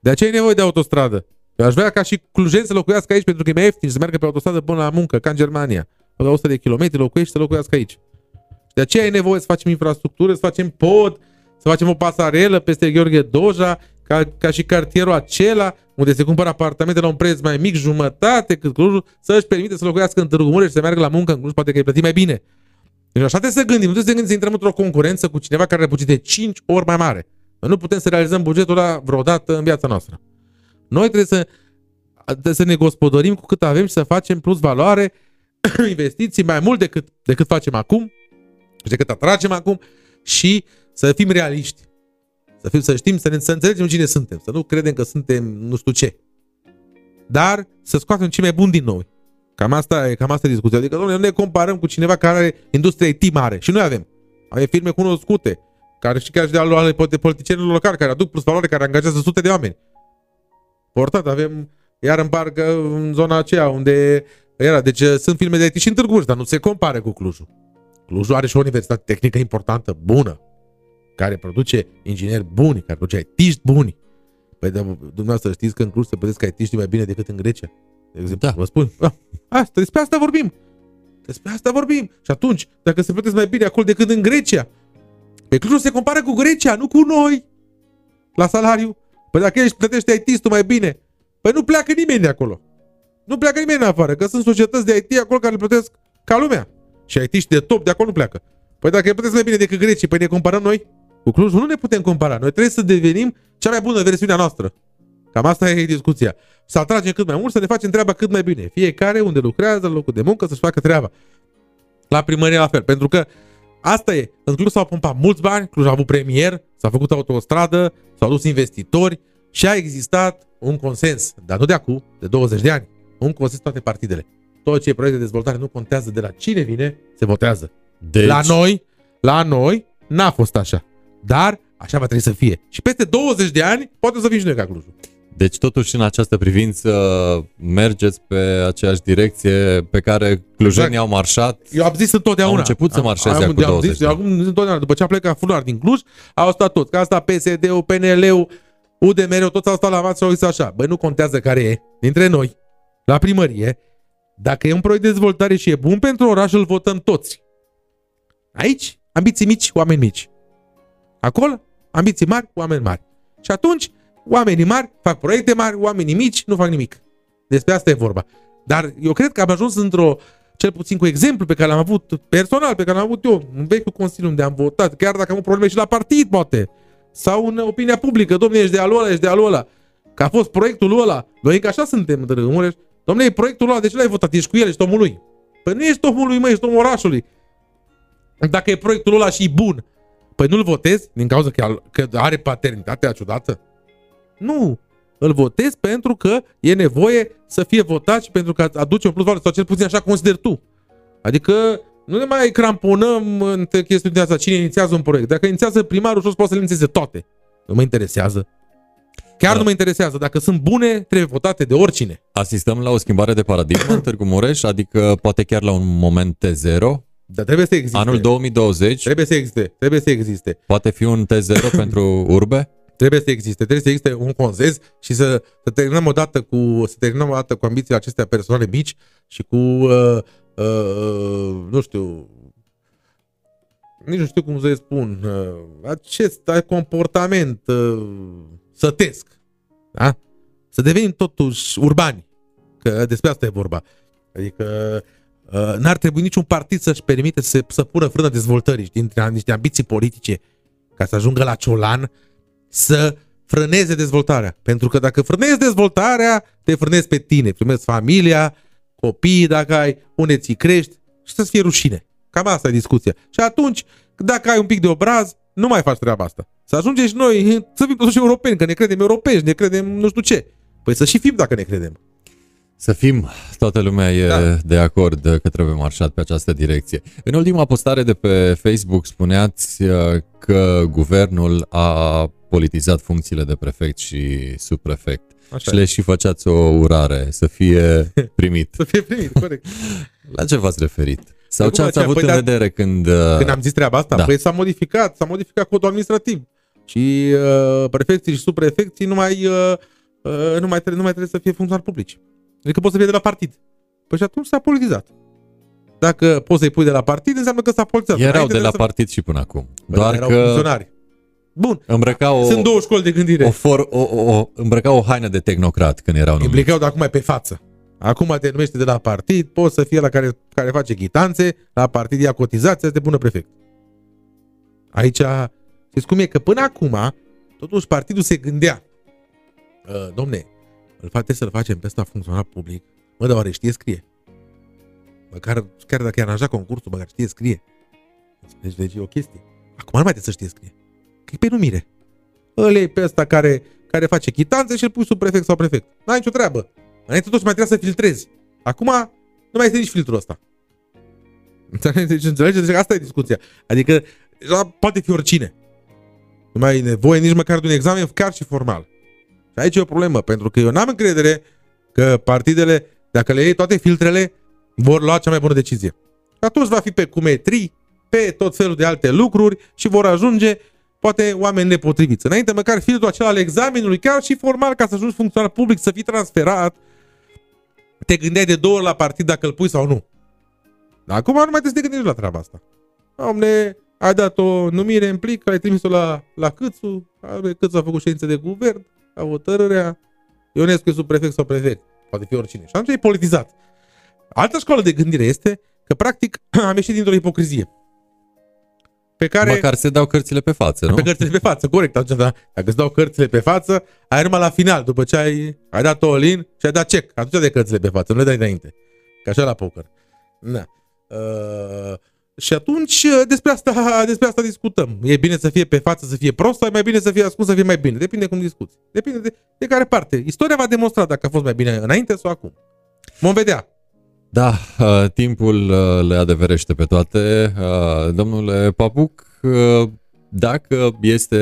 De aceea e nevoie de autostradă. Eu aș vrea ca și clujeni să locuiască aici, pentru că e mai ieftin să meargă pe autostradă până la muncă, ca în Germania. La 100 de kilometri locuiești să locuiască aici. De aceea e nevoie să facem infrastructură, să facem pod, să facem o pasarelă peste Gheorghe Doja, ca și cartierul acela, unde se cumpără apartamente la un preț mai mic, jumătate cât Clujul, să își permite să locuiască în Târgu Mureș și să meargă la muncă în Cluj, poate că îi plăti mai bine. Deci așa trebuie să gândim, nu trebuie să gândim să intrăm într-o concurență cu cineva care are buget de 5 ori mai mare. Noi nu putem să realizăm bugetul ăla vreodată în viața noastră. Noi trebuie să ne gospodărim cu cât avem și să facem plus valoare, investiții mai mult decât facem acum, decât atragem acum și să fim realiști. Să înțelegem cine suntem, să nu credem că suntem nu știu ce. Dar să scoatem cei mai buni din noi. Cam asta e discuția. Adică, domnule, ne comparăm cu cineva care are industria IT mare. Și noi avem. Avem firme cunoscute, care și chiar și de ale politicienilor locali, care aduc plus valoare, care angajează sute de oameni. Portat, avem, iar în parc, în zona aceea, unde era. Deci sunt firme de IT și în Târgu Mureș, dar nu se compare cu Clujul. Clujul are și o universitate tehnică importantă, bună, care produce ingineri buni, care produce IT-ști buni. Păi, dumneavoastră știți că în Cluj se plătesc IT-ști mai bine decât în Grecia. De exemplu, da. Vă spun, despre asta vorbim. Și atunci, dacă se plătesc mai bine acolo decât în Grecia, pe Clujul se compară cu Grecia, nu cu noi, la salariu. Păi dacă el își plătește IT-istul mai bine, păi nu pleacă nimeni de acolo. Nu pleacă nimeni în afară, că sunt societăți de IT acolo care le plătesc ca lumea. Și IT-ști de top de acolo nu pleacă. Păi dacă îi plătesc mai bine decât grecii, păi ne comparăm noi cu Clujul? Nu ne putem compara. Noi trebuie să devenim cea mai bună versiunea noastră. Cam asta e discuția. Să atragem cât mai mult, să ne facem treaba cât mai bine. Fiecare unde lucrează, locul de muncă, să-și facă treaba. La primărie la fel, pentru că Asta e. În Cluj s-au pumpat mulți bani, Cluj a avut premier, s-a făcut autostradă, s-au dus investitori și a existat un consens, dar nu de acum, de 20 de ani. Un consens toate partidele. Tot ce e proiect de dezvoltare nu contează de la cine vine, se votează. Deci... La noi, n-a fost așa. Dar așa va trebui să fie. Și peste 20 de ani, poate să fim și noi ca Clujul. Deci totuși în această privință mergeți pe aceeași direcție pe care clujenii exact. Au marșat. Eu am zis întotdeauna. Au început să marșeze cu 20. Eu am zis întotdeauna. După ce a plecat Funar din Cluj, au stat toți. Că asta PSD-ul, PNL-ul, UDMR-ul, toți au stat la masă și au zis așa. Băi, nu contează care e dintre noi, la primărie. Dacă e un proiect de dezvoltare și e bun pentru oraș, îl votăm toți. Aici, ambiții mici, oameni mici. Acolo, ambiții mari, oameni mari. Și atunci... Oamenii mari fac proiecte mari, oamenii mici nu fac nimic. Despre asta e vorba. Dar eu cred că am ajuns într-o, cel puțin cu exemplu pe care l-am avut personal, pe care l-am avut eu în vechiul consiliu unde am votat, chiar dacă am avut probleme și la partid, poate, sau în opinia publică, domnule, ești de alul ăla, ești de alul ăla, că a fost proiectul ăla, noi încă așa suntem în Târgu Mureș, domnule, e proiectul ăla, de ce l-ai votat, ești cu el, ești omul lui. Păi nu ești omul lui, mă, ești omul orașului. Dacă e proiectul ăla și e bun, păi nu-l votezi din cauza că are paternitatea ciudată? Nu, îl votezi pentru că e nevoie să fie votat și pentru că aduce un plus valoare, sau cel puțin așa consideri tu. Adică nu ne mai cramponăm în chestiunea asta, cine inițiază un proiect. Dacă inițiază primarul, jos poate să le inițieze toate. Nu mă interesează. Chiar da. Nu mă interesează. Dacă sunt bune, trebuie votate de oricine. Asistăm la o schimbare de paradigmă în Târgu Mureș, adică poate chiar la un moment T0. Dar trebuie să existe. Anul 2020. Trebuie să existe. Poate fi un T0 pentru urbe? Trebuie să existe un consens și să terminăm odată cu ambițiile acestea personale mici și cu nu știu, nici nu știu cum să-i spun, acest comportament sătesc, da? Să devenim totuși urbani, că despre asta e vorba. Adică n-ar trebui niciun partid să-și permite să pună frâna dezvoltării dintre niște ambiții politice ca să ajungă la Ciolan să frâneze dezvoltarea. Pentru că dacă frânezi dezvoltarea, te frânezi pe tine, primești familia, copiii dacă ai, unde ți crești și să-ți fie rușine. Cam asta e discuția. Și atunci, dacă ai un pic de obraz, nu mai faci treaba asta. Să ajungem și noi, să fim totuși europeni, că ne credem europeni, ne credem nu știu ce. Păi să și fim dacă ne credem. Să fim, toată lumea e de acord că trebuie marșat pe această direcție. În ultima postare de pe Facebook spuneați că guvernul a politizat funcțiile de prefect și subprefect. Așa și le și făceați o urare să fie primit. Să fie primit, corect. La ce v-ați referit? Sau ce ați avut în vedere când am zis treaba asta? Da. Păi s-a modificat codul administrativ. Și prefecții și subprefecții nu mai trebuie să fie funcționari publici. Adică poți să fie de la partid. Păi și atunci s-a politizat. Dacă poți să-i pui de la partid, înseamnă că s-a politizat. Erau de la partid și până acum. Doar erau funcționari. Bun. Sunt două școli de gândire. Îmbrăca o haină de tehnocrat când erau numiți. Implicau de acum mai pe față. Acum te numește de la partid, poți să fie la care face chitanțe, la partid ia cotizația, să te pună prefect. Aici, știți cum e? Că până acum, totuși partidul se gândea. Domne, trebuie să-l facem pe ăsta funcționar public. Mă, dar oare știe scrie? Măcar, chiar dacă e aranjat concursul, măcar știe scrie. Deci e o chestie. Acum nu mai trebuie să știe scrie. Că e pe numire. Îl iei pe ăsta care face chitanțe și îl pui sub prefect sau prefect. N-ai nicio treabă. Înainte totuși mai trebuia să filtrezi. Acum nu mai este nici filtrul ăsta. Înțelegeți? Deci asta e discuția. Adică poate fi oricine. Nu mai e nevoie nici măcar de un examen chiar și formal. Și aici e o problemă, pentru că eu n-am încredere că partidele, dacă le iei toate filtrele, vor lua cea mai bună decizie. Și atunci va fi pe cumetrii, pe tot felul de alte lucruri și vor ajunge poate oameni nepotriviți. Înainte măcar filtrul acela al examenului, chiar și formal, ca să ajungi funcționar public, să fii transferat, te gândeai de două ori la partid dacă îl pui sau nu. Dar acum nu mai trebuie să te gândești la treaba asta. Dom'le, ai dat o numire în plic, ai trimis-o la Câțu, Câțu a făcut ședință de guvern, a hotărârea, Ionescu e sub prefect sau prefect, poate fi oricine. Și atunci e politizat. Altă școală de gândire este că practic am ieșit dintr-o ipocrizie. Pe care... Măcar se dau cărțile pe față, nu? Pe cărțile pe față, corect. Atunci, da. Dacă îți dau cărțile pe față, ai numai la final, după ce ai dat all-in și ai dat check. Atunci de cărțile pe față, nu le dai înainte. Ca așa la poker. Da. Și atunci despre asta discutăm. E bine să fie pe față, să fie prost, sau e mai bine să fie ascuns, să fie mai bine. Depinde cum discuți. Depinde de care parte. Istoria va demonstra dacă a fost mai bine înainte sau acum. Vom vedea. Da, timpul le adeverește pe toate. Domnule Papuc, dacă este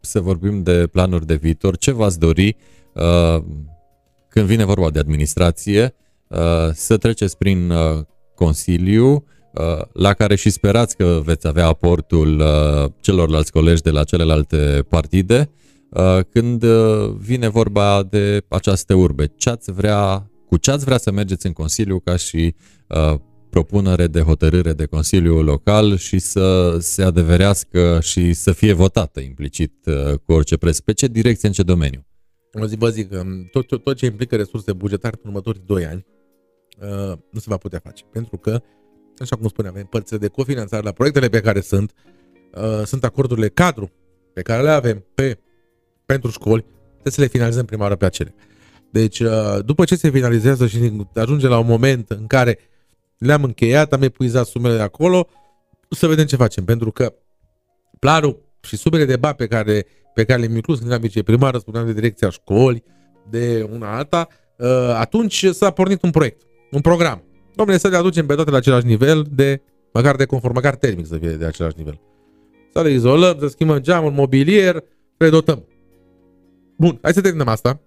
să vorbim de planuri de viitor, ce v-ați dori când vine vorba de administrație, să treceți prin Consiliu, la care și sperați că veți avea aportul celorlalți colegi de la celelalte partide, când vine vorba de această urbe? Cu ce ați vrea să mergeți în Consiliu ca și propunere de hotărâre de Consiliu Local și să se adeverească și să fie votată implicit cu orice preț? Pe ce direcție, în ce domeniu? Vă zic, tot ce implică resurse bugetare în următorii 2 ani nu se va putea face, pentru că, așa cum spuneam, avem părțile de cofinanțare la proiectele pe care sunt acordurile cadru pe care le avem pentru școli, trebuie să le finalizăm prima oară pe acele. Deci, după ce se finalizează și ajunge la un moment în care le-am încheiat, am epuizat sumele de acolo, să vedem ce facem, pentru că planul și sumele de bani pe care le-am inclus când eram viceprimar, spuneam de direcția școli, de una alta, atunci s-a pornit un proiect, un program. Dom'le, să le aducem pe toate la același nivel, măcar termic să fie de același nivel. Să le izolăm, să schimbăm geamul, mobilier, redotăm. Bun, hai să terminăm asta.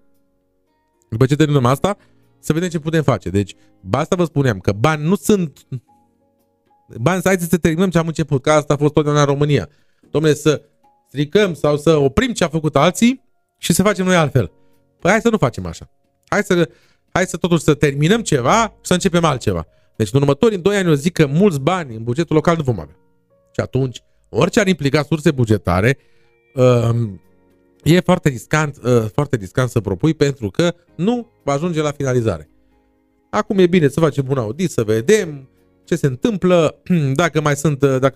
După ce terminăm asta, să vedem ce putem face. Deci, asta vă spuneam, că bani nu sunt... Bani, hai să terminăm ce am început, că asta a fost totdeauna în România. Dom'le, să stricăm sau să oprim ce a făcut alții și să facem noi altfel. Păi hai să nu facem așa. Hai să totuși să terminăm ceva și să începem altceva. Deci în următorii 2 ani eu zic că mulți bani în bugetul local nu vom avea. Și atunci, orice ar implica surse bugetare, e foarte riscant să propui, pentru că nu va ajunge la finalizare. Acum e bine să facem un audit, să vedem ce se întâmplă, dacă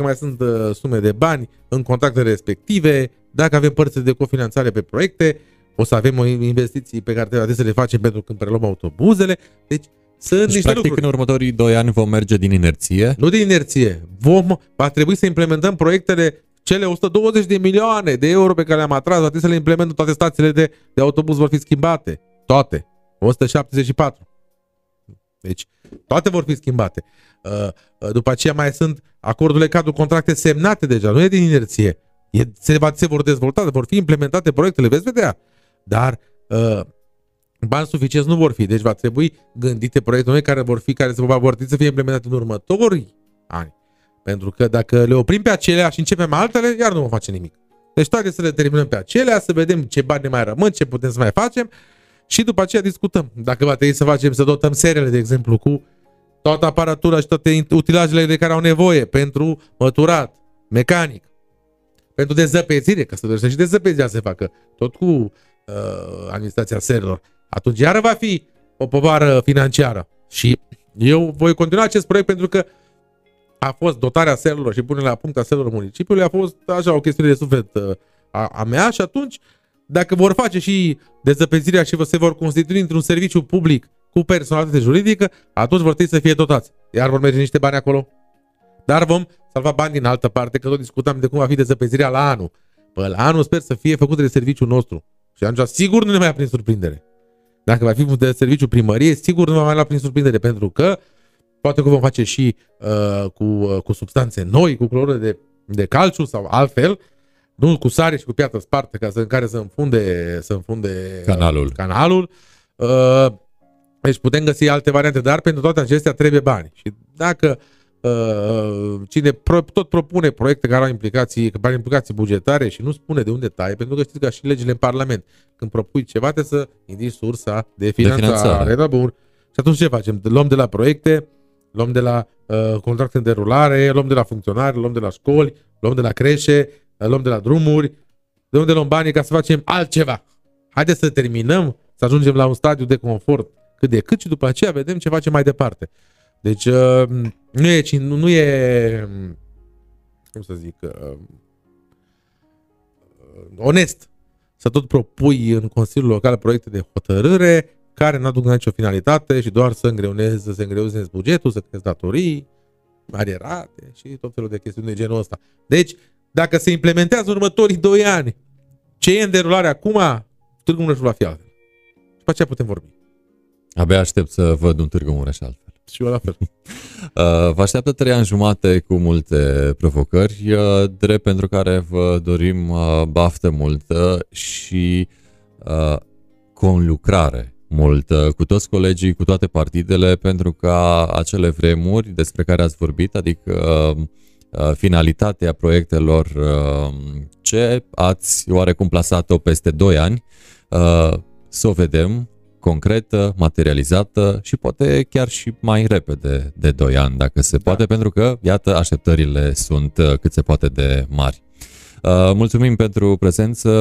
mai sunt sume de bani în contractele respective, dacă avem părți de cofinanțare pe proiecte, o să avem investiții pe care trebuie să le facem pentru când preluăm autobuzele. Deci sunt niște practic lucruri. În următorii 2 ani vom merge din inerție? Nu din inerție. Va trebui să implementăm proiectele, cele 120 de milioane de euro pe care le-am atras, va trebui să le implementăm, toate stațiile de autobuz vor fi schimbate. Toate. 174. Deci toate vor fi schimbate. După aceea mai sunt acordurile cadru, contracte semnate deja. Nu e din inerție. Se vor dezvolta, vor fi implementate proiectele, veți vedea. Dar bani suficienți nu vor fi, deci va trebui gândite proiecte noi care vor trebui să fie implementate în următorii ani. Pentru că dacă le oprim pe acelea și începem altele, iar nu vom face nimic. Deci toate să le terminăm pe acelea, să vedem ce bani ne mai rămân, ce putem să mai facem și după aceea discutăm. Dacă va trebui să dotăm seriile, de exemplu, cu toată aparatura și toate utilajele de care au nevoie pentru măturat, mecanic, pentru dezăpezire, că se dorește și dezăpezirea se facă, tot cu administrația serilor, atunci iară va fi o povară financiară. Și eu voi continua acest proiect, pentru că a fost dotarea serilor și punerea la punct a serilor municipiului, a fost așa o chestiune de suflet a mea, și atunci dacă vor face și dezăpezirea și se vor constitui într-un serviciu public cu personalitate juridică, atunci vor trebui să fie dotați. Iar vor merge niște bani acolo. Dar vom salva bani din altă parte, că tot discutam de cum va fi dezăpezirea la anul. Păi la anul sper să fie făcut de serviciul nostru. Și atunci, sigur, nu ne mai ia prin surprindere. Dacă va fi de serviciu primărie, sigur nu va mai lua prin surprindere, pentru că poate că vom face și cu substanțe noi, cu clorură de calciu sau altfel, nu cu sare și cu piatră spartă, în care să înfunde canalul. Deci putem găsi alte variante, dar pentru toate acestea trebuie bani. Și dacă cine tot propune proiecte care au implicații bugetare și nu spune de unde taie, pentru că știți că și legile în Parlament, când propui ceva, trebuie să indici sursa de finanțare. Da, bun. Și atunci ce facem? Luăm de la proiecte, luăm de la contracte în derulare, luăm de la funcționari, luăm de la școli, luăm de la creșe, luăm de la drumuri. De unde luăm banii ca să facem altceva? Haideți să terminăm, să ajungem la un stadiu de confort cât de cât și după aceea vedem ce facem mai departe. Deci nu e, cum să zic, onest să tot propui în Consiliul Local proiecte de hotărâre care nu aduc nicio finalitate și doar să se îngreuneze bugetul, să crezi datorii. arierate și tot felul de chestiuni de genul ăsta. Deci, dacă se implementează următorii 2 ani, ce e în derulare acum, Târgu Mureșul va fi altfel. Și pe aceea putem vorbi. Abia aștept să văd un Târgu Mureș altfel. Și eu la fel. Vă așteaptă 3 ani jumate cu multe provocări, drept pentru care vă dorim baftă multă și conlucrare multă cu toți colegii, cu toate partidele, pentru ca acele vremuri despre care ați vorbit, adică finalitatea proiectelor ce ați oarecum plasat-o peste 2 ani, să o vedem concretă, materializată și poate chiar și mai repede de 2 ani, dacă se poate, pentru că, iată, așteptările sunt cât se poate de mari. Mulțumim pentru prezență,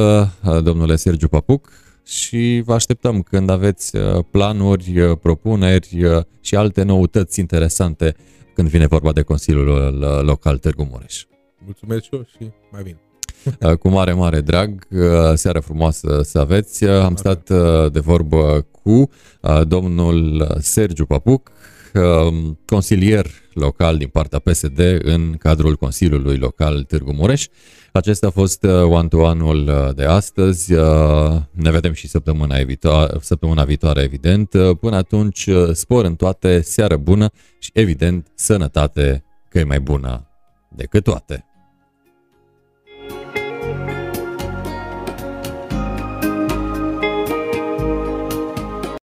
domnule Sergiu Papuc, și vă așteptăm când aveți planuri, propuneri și alte noutăți interesante când vine vorba de Consiliul Local Târgu Mureș. Mulțumesc și eu și mai bine. Cu mare, mare drag, seară frumoasă să aveți. Am stat de vorbă cu domnul Sergiu Papuc, consilier local din partea PSD în cadrul Consiliului Local Târgu Mureș. Acesta a fost One to One-ul de astăzi. Ne vedem și săptămâna viitoare, evident. Până atunci, spor în toate, seară bună și, evident, sănătate, că e mai bună decât toate.